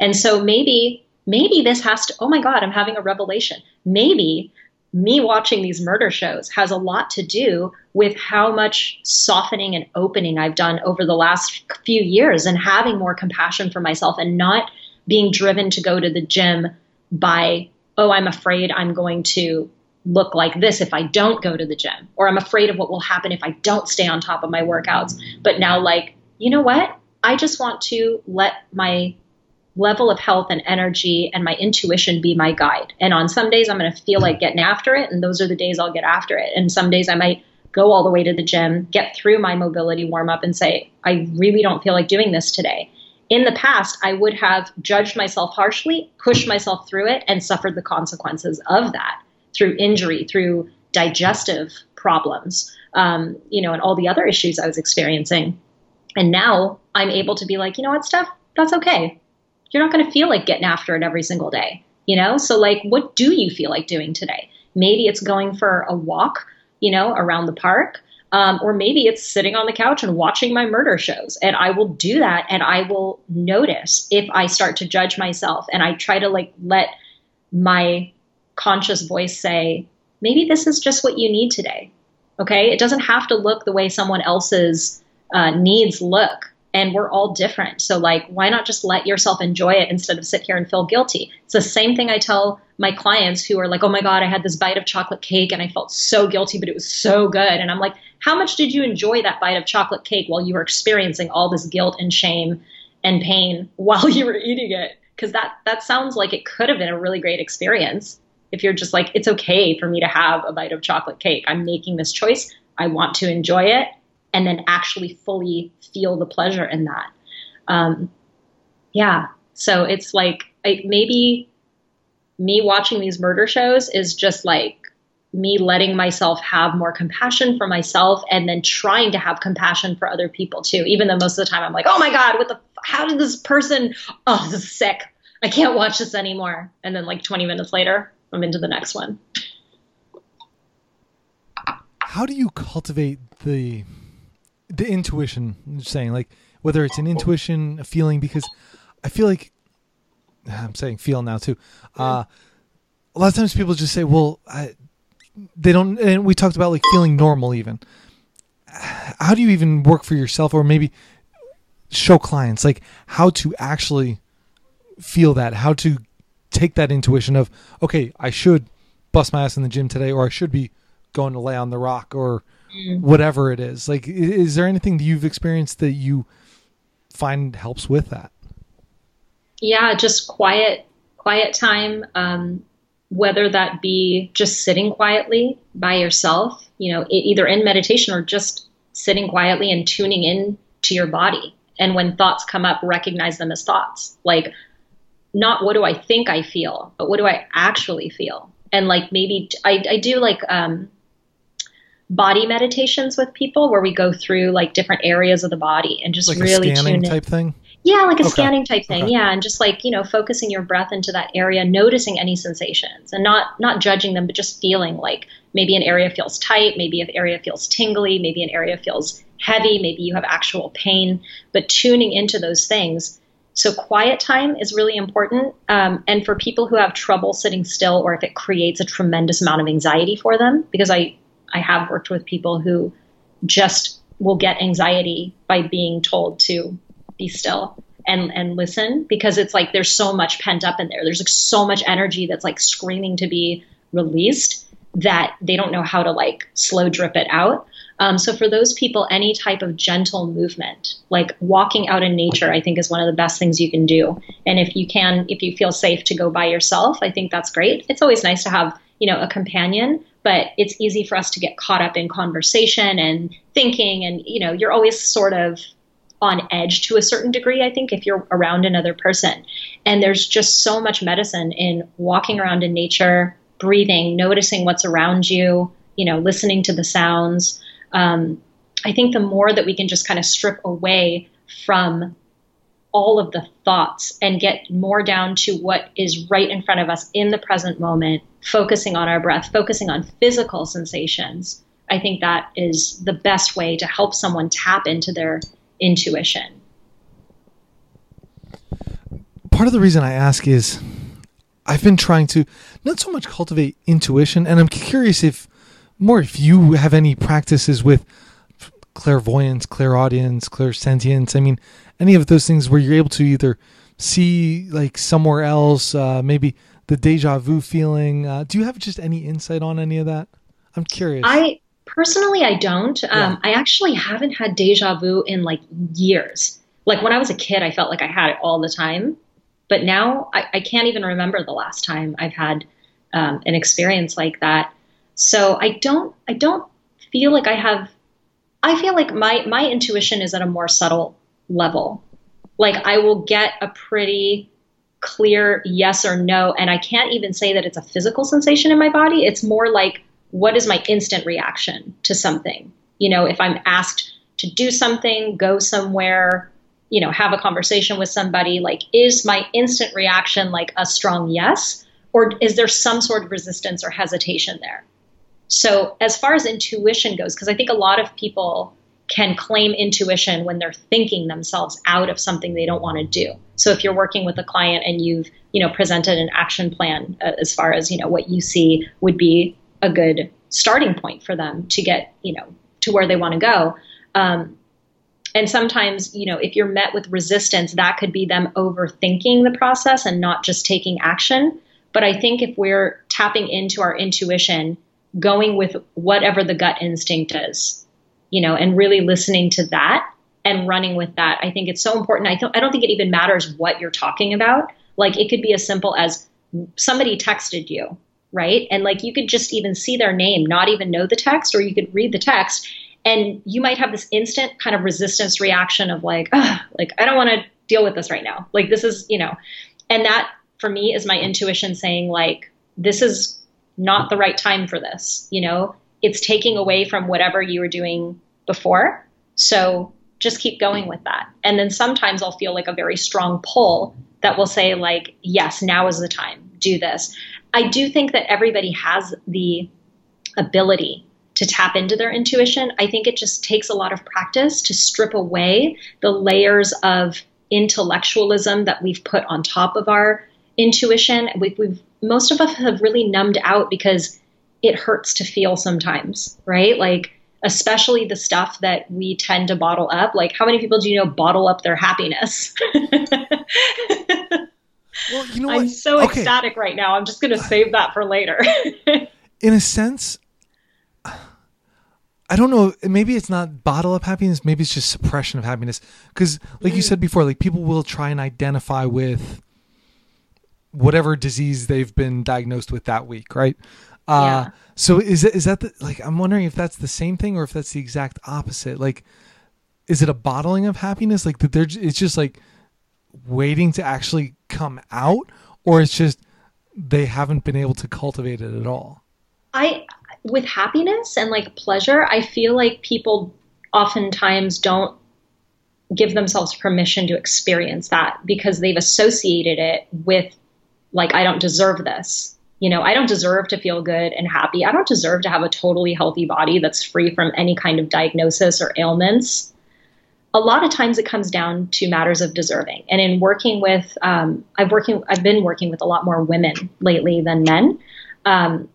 And so maybe, maybe this has to, oh my God, I'm having a revelation. Maybe me watching these murder shows has a lot to do with how much softening and opening I've done over the last few years and having more compassion for myself and not being driven to go to the gym by, oh, I'm afraid I'm going to look like this if I don't go to the gym, or I'm afraid of what will happen if I don't stay on top of my workouts. But now, like, you know what? I just want to let my level of health and energy and my intuition be my guide. And on some days I'm going to feel like getting after it. And those are the days I'll get after it. And some days I might go all the way to the gym, get through my mobility warm up and say, I really don't feel like doing this today. In the past, I would have judged myself harshly, pushed myself through it and suffered the consequences of that through injury, through digestive problems, um, you know, and all the other issues I was experiencing. And now I'm able to be like, you know what, Steph, that's okay. You're not going to feel like getting after it every single day, you know? So like, what do you feel like doing today? Maybe it's going for a walk, you know, around the park, um, or maybe it's sitting on the couch and watching my murder shows. And I will do that. And I will notice if I start to judge myself, and I try to like, let my conscious voice say, maybe this is just what you need today. Okay. It doesn't have to look the way someone else's uh, needs look. And we're all different. So like, why not just let yourself enjoy it instead of sit here and feel guilty? It's the same thing I tell my clients who are like, oh my God, I had this bite of chocolate cake and I felt so guilty, but it was so good. And I'm like, how much did you enjoy that bite of chocolate cake while you were experiencing all this guilt and shame and pain while you were eating it? Because that, that sounds like it could have been a really great experience. If you're just like, it's okay for me to have a bite of chocolate cake. I'm making this choice. I want to enjoy it. And then actually fully feel the pleasure in that. Um, yeah. So it's like, I, maybe me watching these murder shows is just like me letting myself have more compassion for myself and then trying to have compassion for other people too. Even though most of the time I'm like, oh my God, what the, how did this person, oh, this is sick. I can't watch this anymore. And then like twenty minutes later, I'm into the next one. How do you cultivate the... the intuition, I'm just saying, like whether it's an intuition, a feeling, because I feel like I'm saying feel now too. Uh, a lot of times people just say, well, I, they don't. And we talked about like feeling normal even. How do you even work for yourself, or maybe show clients like how to actually feel that, how to take that intuition of, okay, I should bust my ass in the gym today, or I should be going to lay on the rock, or mm. whatever it is. Like, is there anything that you've experienced that you find helps with that? Yeah, just quiet, quiet time. Um, whether that be just sitting quietly by yourself, you know, either in meditation or just sitting quietly and tuning in to your body. And when thoughts come up, recognize them as thoughts. Like, not what do I think I feel, but what do I actually feel? And like, maybe I, I do like um, body meditations with people where we go through like different areas of the body and just like really a scanning tune in. Type thing? Yeah, like a okay. scanning type thing. Okay. Yeah, and just like, you know, focusing your breath into that area, noticing any sensations and not not judging them, but just feeling like maybe an area feels tight, maybe an area feels tingly, maybe an area feels heavy, maybe you have actual pain, but tuning into those things. So quiet time is really important. Um, and for people who have trouble sitting still, or if it creates a tremendous amount of anxiety for them, because I, I have worked with people who just will get anxiety by being told to be still and, and listen, because it's like, there's so much pent up in there. There's like so much energy that's like screaming to be released that they don't know how to like slow drip it out. Um, so for those people, any type of gentle movement, like walking out in nature, I think is one of the best things you can do. And if you can, if you feel safe to go by yourself, I think that's great. It's always nice to have, you know, a companion, but it's easy for us to get caught up in conversation and thinking. And, you know, you're always sort of on edge to a certain degree, I think, if you're around another person. And there's just so much medicine in walking around in nature, breathing, noticing what's around you, you know, listening to the sounds. Um, I think the more that we can just kind of strip away from all of the thoughts and get more down to what is right in front of us in the present moment, focusing on our breath, focusing on physical sensations, I think that is the best way to help someone tap into their intuition. Part of the reason I ask is I've been trying to not so much cultivate intuition, and I'm curious if more if you have any practices with clairvoyance, clairaudience, clairsentience, I mean, any of those things where you're able to either see like somewhere else, uh, maybe the deja vu feeling. Uh, do you have just any insight on any of that? I'm curious. I personally, I don't. Um, yeah. I actually haven't had deja vu in like years. Like when I was a kid, I felt like I had it all the time. But now I, I can't even remember the last time I've had um, an experience like that. So I don't, I don't feel like I have, I feel like my, my intuition is at a more subtle level. Like I will get a pretty clear yes or no. And I can't even say that it's a physical sensation in my body. It's more like, what is my instant reaction to something? You know, if I'm asked to do something, go somewhere, you know, have a conversation with somebody, like, is my instant reaction like a strong yes? Or is there some sort of resistance or hesitation there? So as far as intuition goes, because I think a lot of people can claim intuition when they're thinking themselves out of something they don't want to do. So if you're working with a client and you've, you know, presented an action plan uh, as far as, you know, what you see would be a good starting point for them to get, you know, to where they want to go. Um, and sometimes, you know, if you're met with resistance, that could be them overthinking the process and not just taking action. But I think if we're tapping into our intuition, going with whatever the gut instinct is, you know, and really listening to that and running with that, I think it's so important. I, th- I don't think it even matters what you're talking about. Like it could be as simple as somebody texted you, right? And like you could just even see their name, not even know the text, or you could read the text and you might have this instant kind of resistance reaction of like, oh, like I don't want to deal with this right now. Like this is, you know, and that for me is my intuition saying like, this is not the right time for this. You know, it's taking away from whatever you were doing before. So just keep going with that. And then sometimes I'll feel like a very strong pull that will say like, yes, now is the time, do this. I do think that everybody has the ability to tap into their intuition. I think it just takes a lot of practice to strip away the layers of intellectualism that we've put on top of our intuition. We've, we've most of us have really numbed out because it hurts to feel sometimes, right? Like, especially the stuff that we tend to bottle up. Like, how many people do you know bottle up their happiness? Well, you know what? I'm so okay. ecstatic right now. I'm just going to save that for later. In a sense, I don't know. Maybe it's not bottle up happiness. Maybe it's just suppression of happiness. Because like you said before, like people will try and identify with whatever disease they've been diagnosed with that week. Right. Uh, yeah. So is it, is that the, like, I'm wondering if that's the same thing or if that's the exact opposite. Like, is it a bottling of happiness? Like that they're, it's just like waiting to actually come out, or it's just, they haven't been able to cultivate it at all. I, With happiness and like pleasure, I feel like people oftentimes don't give themselves permission to experience that because they've associated it with like, I don't deserve this. You know, I don't deserve to feel good and happy. I don't deserve to have a totally healthy body that's free from any kind of diagnosis or ailments. A lot of times it comes down to matters of deserving. And in working with, um, I've working, I've been working with a lot more women lately than men. Um,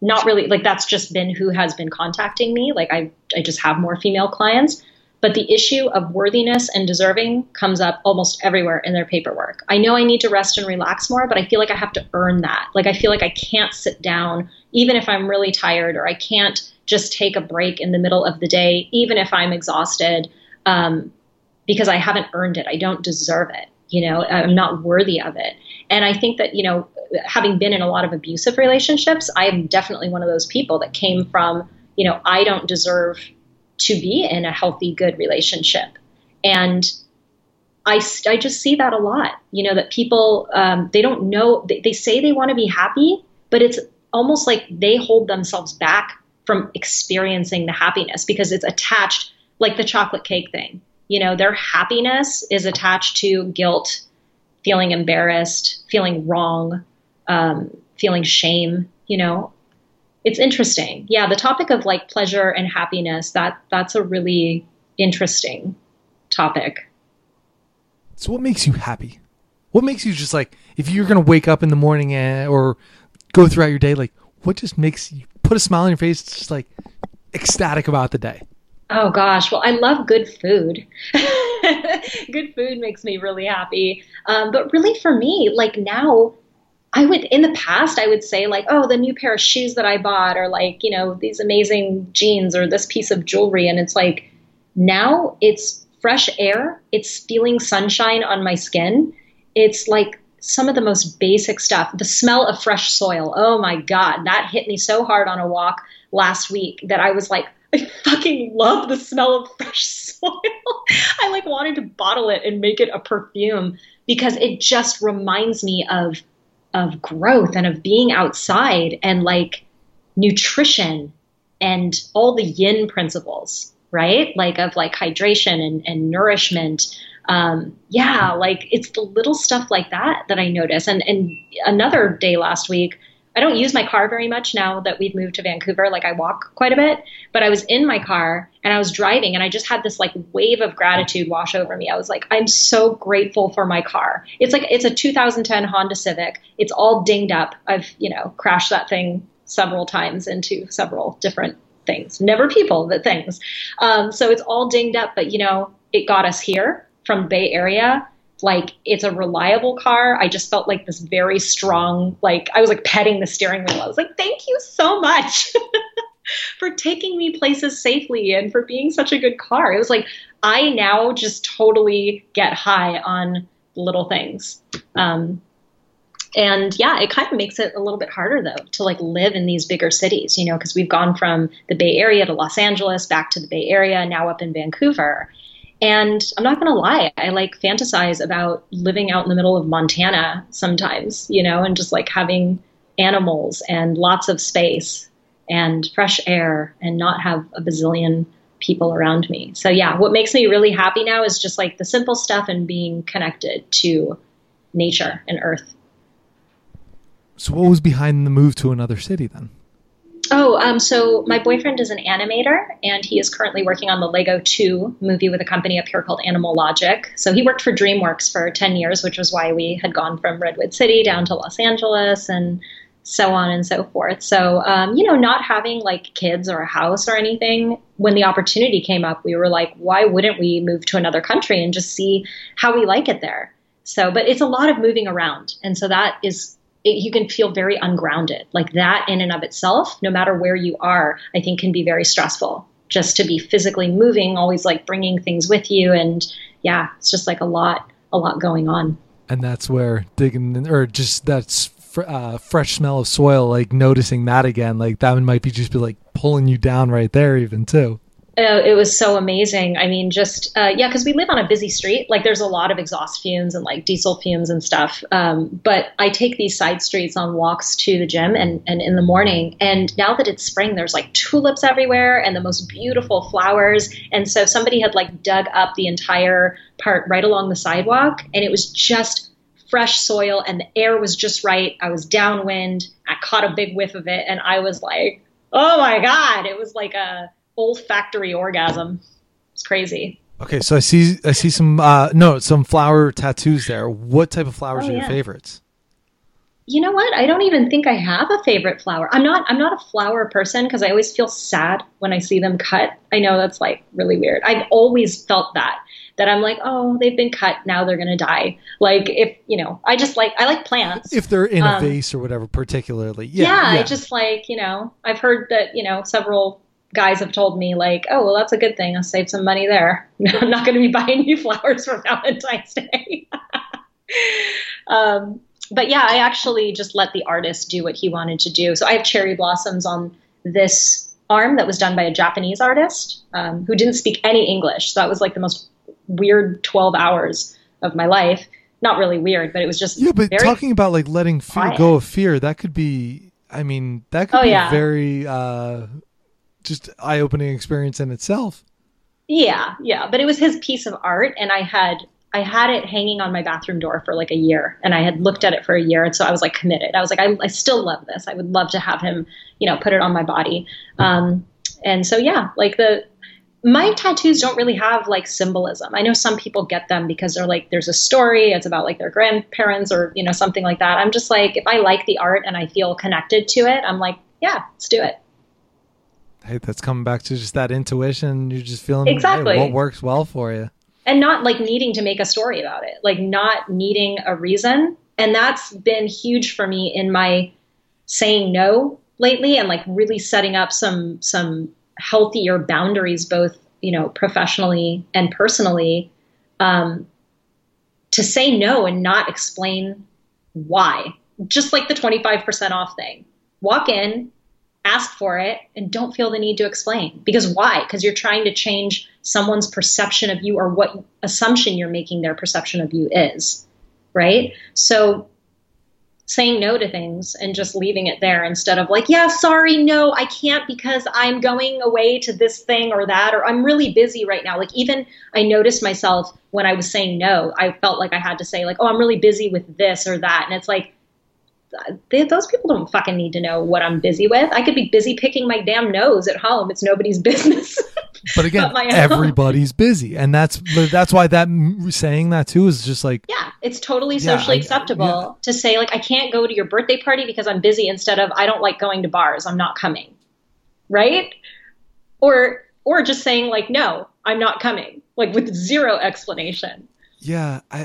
Not really, like that's just been who has been contacting me. Like I I just have more female clients. But the issue of worthiness and deserving comes up almost everywhere in their paperwork. I know I need to rest and relax more, but I feel like I have to earn that. Like I feel like I can't sit down, even if I'm really tired, or I can't just take a break in the middle of the day, even if I'm exhausted, um, because I haven't earned it. I don't deserve it. You know, I'm not worthy of it. And I think that, you know, having been in a lot of abusive relationships, I am definitely one of those people that came from, you know, I don't deserve to be in a healthy, good relationship. And I, I just see that a lot, you know, that people, um, they don't know, they, they say they want to be happy, but it's almost like they hold themselves back from experiencing the happiness because it's attached, like the chocolate cake thing. You know, their happiness is attached to guilt, feeling embarrassed, feeling wrong, um, feeling shame, you know, it's interesting. Yeah. The topic of like pleasure and happiness, that that's a really interesting topic. So what makes you happy? What makes you just like, if you're going to wake up in the morning and, or go throughout your day, like what just makes you put a smile on your face? It's just like ecstatic about the day. Oh gosh. Well, I love good food. Good food makes me really happy. Um, but really for me, like now I would, in the past, I would say like, oh, the new pair of shoes that I bought, or like, you know, these amazing jeans or this piece of jewelry. And it's like, now it's fresh air. It's feeling sunshine on my skin. It's like some of the most basic stuff, the smell of fresh soil. Oh my God, that hit me so hard on a walk last week that I was like, I fucking love the smell of fresh soil. I like wanted to bottle it and make it a perfume because it just reminds me of, of growth and of being outside and like nutrition and all the yin principles, right? Like of like hydration and, and nourishment. Um, yeah. Like it's the little stuff like that, that I notice. And, and another day last week, I don't use my car very much now that we've moved to Vancouver. Like I walk quite a bit, but I was in my car and I was driving and I just had this like wave of gratitude wash over me. I was like, I'm so grateful for my car. It's like, it's a two thousand ten Honda Civic. It's all dinged up. I've, you know, crashed that thing several times into several different things, never people, but things. Um, so it's all dinged up, but you know, it got us here from Bay Area. Like it's a reliable car. I just felt like this very strong, like I was like petting the steering wheel. I was like, thank you so much for taking me places safely and for being such a good car. It was like, I now just totally get high on little things. Um, and yeah, it kind of makes it a little bit harder though to like live in these bigger cities, you know, because we've gone from the Bay Area to Los Angeles, back to the Bay Area, now up in Vancouver. And I'm not going to lie, I like fantasize about living out in the middle of Montana sometimes, you know, and just like having animals and lots of space and fresh air and not have a bazillion people around me. So yeah, what makes me really happy now is just like the simple stuff and being connected to nature and earth. So what was behind the move to another city then? Oh, um, so my boyfriend is an animator, and he is currently working on the Lego two movie with a company up here called Animal Logic. So he worked for DreamWorks for ten years, which was why we had gone from Redwood City down to Los Angeles and so on and so forth. So, um, you know, not having like kids or a house or anything, when the opportunity came up, we were like, why wouldn't we move to another country and just see how we like it there? So, but it's a lot of moving around. And so that is it, you can feel very ungrounded. Like that in and of itself, no matter where you are, I think can be very stressful just to be physically moving, always like bringing things with you. And yeah, it's just like a lot, a lot going on. And that's where digging in, or just that's fr- uh, fresh smell of soil, like noticing that again, like that might be just be like pulling you down right there even too. Oh, it was so amazing. I mean, just, uh, yeah, because we live on a busy street. Like there's a lot of exhaust fumes and like diesel fumes and stuff. Um, but I take these side streets on walks to the gym and, and in the morning. And now that it's spring, there's like tulips everywhere and the most beautiful flowers. And so somebody had like dug up the entire part right along the sidewalk, and it was just fresh soil and the air was just right. I was downwind. I caught a big whiff of it and I was like, oh my God, it was like a olfactory orgasm. It's crazy. Okay, so I see I see some uh no, some flower tattoos there. What type of flowers oh, are yeah. your favorites? You know what? I don't even think I have a favorite flower. I'm not I'm not a flower person because I always feel sad when I see them cut. I know that's like really weird. I've always felt that that I'm like, "Oh, they've been cut, now they're going to die." Like if, you know, I just like I like plants. If they're in um, a vase or whatever particularly. Yeah, yeah. Yeah, I just like, you know, I've heard that, you know, several guys have told me like, oh, well, that's a good thing. I'll save some money there. I'm not going to be buying new flowers for Valentine's Day. um, but yeah, I actually just let the artist do what he wanted to do. So I have cherry blossoms on this arm that was done by a Japanese artist um, who didn't speak any English. So that was like the most weird twelve hours of my life. Not really weird, but it was just. Yeah, but very talking about like letting fear quiet. go of fear, that could be, I mean, that could oh, be yeah. very, uh, just eye-opening experience in itself. Yeah. Yeah. But it was his piece of art. And I had, I had it hanging on my bathroom door for like a year, and I had looked at it for a year. And so I was like committed. I was like, I, I still love this. I would love to have him, you know, put it on my body. Um, and so, yeah, like the, my tattoos don't really have like symbolism. I know some people get them because they're like, there's a story, it's about like their grandparents or, you know, something like that. I'm just like, if I like the art and I feel connected to it, I'm like, yeah, let's do it. Hey, that's coming back to just that intuition. You're just feeling exactly hey, what works well for you. And not like needing to make a story about it, like not needing a reason. And that's been huge for me in my saying no lately and like really setting up some, some healthier boundaries, both, you know, professionally and personally, um, to say no and not explain why. Just like the twenty-five percent off thing. Walk in, ask for it, and don't feel the need to explain. Because why? Because you're trying to change someone's perception of you or what assumption you're making their perception of you is, right? So saying no to things and just leaving it there instead of like, yeah, sorry, no, I can't because I'm going away to this thing or that, or I'm really busy right now. Like even I noticed myself when I was saying no, I felt like I had to say like, oh, I'm really busy with this or that. And it's like, They, those people don't fucking need to know what I'm busy with. I could be busy picking my damn nose at home. It's nobody's business. But again, but everybody's busy. And that's that's why that saying that too is just like, yeah, it's totally socially yeah, I, acceptable yeah. to say like, I can't go to your birthday party because I'm busy, instead of I don't like going to bars, I'm not coming. Right? Or or just saying like, no, I'm not coming, like with zero explanation. Yeah. I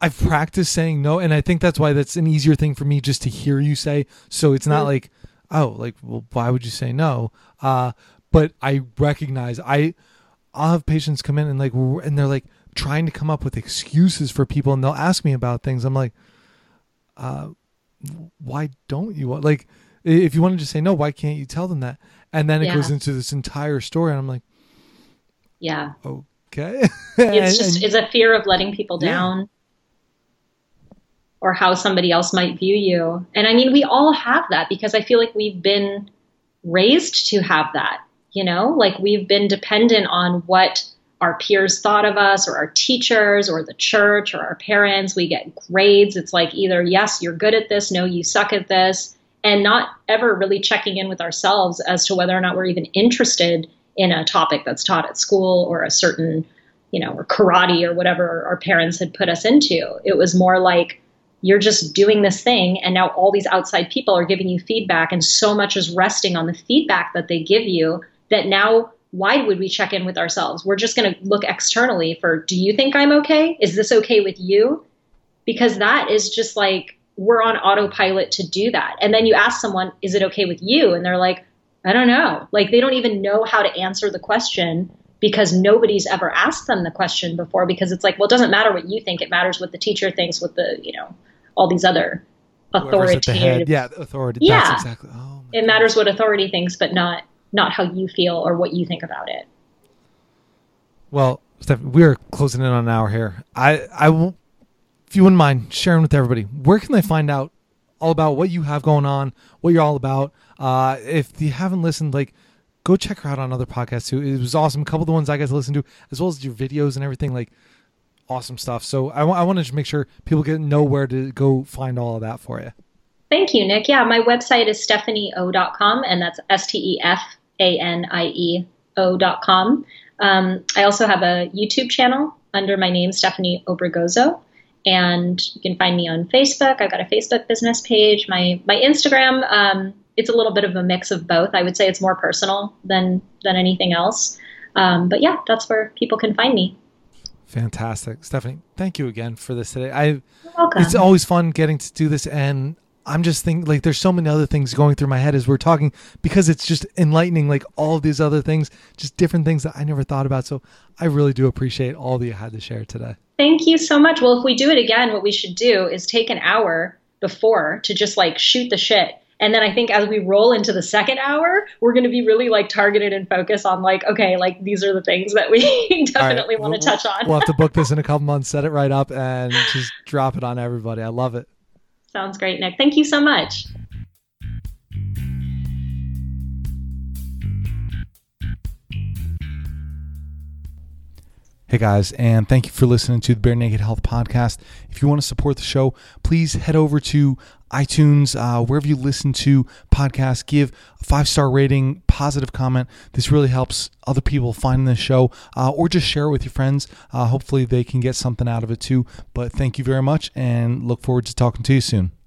I've practiced saying no, and I think that's why that's an easier thing for me just to hear you say. So it's not like, oh, like, well, why would you say no? Uh, but I recognize I, I'll have patients come in and like, and they're like trying to come up with excuses for people, and they'll ask me about things. I'm like, uh, why don't you want, like, if you wanted to say no, why can't you tell them that? And then it yeah. goes into this entire story, and I'm like, yeah, okay. It's just and, it's a fear of letting people down. Yeah. Or how somebody else might view you. And I mean, we all have that because I feel like we've been raised to have that, you know, like we've been dependent on what our peers thought of us or our teachers or the church or our parents. We get grades. It's like either, yes, you're good at this, no, you suck at this, and not ever really checking in with ourselves as to whether or not we're even interested in a topic that's taught at school or a certain, you know, or karate or whatever our parents had put us into. It was more like, you're just doing this thing, and now all these outside people are giving you feedback, and so much is resting on the feedback that they give you that now why would we check in with ourselves? We're just going to look externally for, do you think I'm okay? Is this okay with you? Because that is just like we're on autopilot to do that. And then you ask someone, is it okay with you? And they're like, I don't know. Like, they don't even know how to answer the question because nobody's ever asked them the question before, because it's like, well, it doesn't matter what you think. It matters what the teacher thinks, what the, you know, all these other authoritative. Yeah, authority. Yeah. That's exactly. Oh, it matters what authority thinks, but not, not how you feel or what you think about it. Well, Steph, we're closing in on an hour here. I, I won't, if you wouldn't mind sharing with everybody, where can they find out all about what you have going on, what you're all about? Uh, if you haven't listened, like, go check her out on other podcasts too. It was awesome. A couple of the ones I guys listened to, as well as your videos and everything, like, awesome stuff. So I, w- I want to just make sure people get know where to go find all of that for you. Thank you, Nick. Yeah, my website is stephanie o dot com, and that's S T E F A N I E O dot com. Um, I also have a YouTube channel under my name, Stephanie Obregozo. And you can find me on Facebook. I've got a Facebook business page. My my Instagram, um, it's a little bit of a mix of both. I would say it's more personal than than anything else. Um, but yeah, that's where people can find me. Fantastic. Stephanie, thank you again for this today. I, You're welcome. It's always fun getting to do this. And I'm just thinking, like, there's so many other things going through my head as we're talking, because it's just enlightening, like, all of these other things, just different things that I never thought about. So I really do appreciate all that you had to share today. Thank you so much. Well, if we do it again, what we should do is take an hour before to just, like, shoot the shit. And then I think as we roll into the second hour, we're going to be really, like, targeted and focused on, like, okay, like, these are the things that we definitely right. want we'll, to touch on. We'll have to book this in a couple months, set it right up, and just drop it on everybody. I love it. Sounds great, Nick. Thank you so much. Hey guys, and thank you for listening to the Bare Naked Health Podcast. If you want to support the show, please head over to iTunes, uh, wherever you listen to podcasts, give a five-star rating, positive comment. This really helps other people find this show, uh, or just share it with your friends. Uh, hopefully they can get something out of it too. But thank you very much, and look forward to talking to you soon.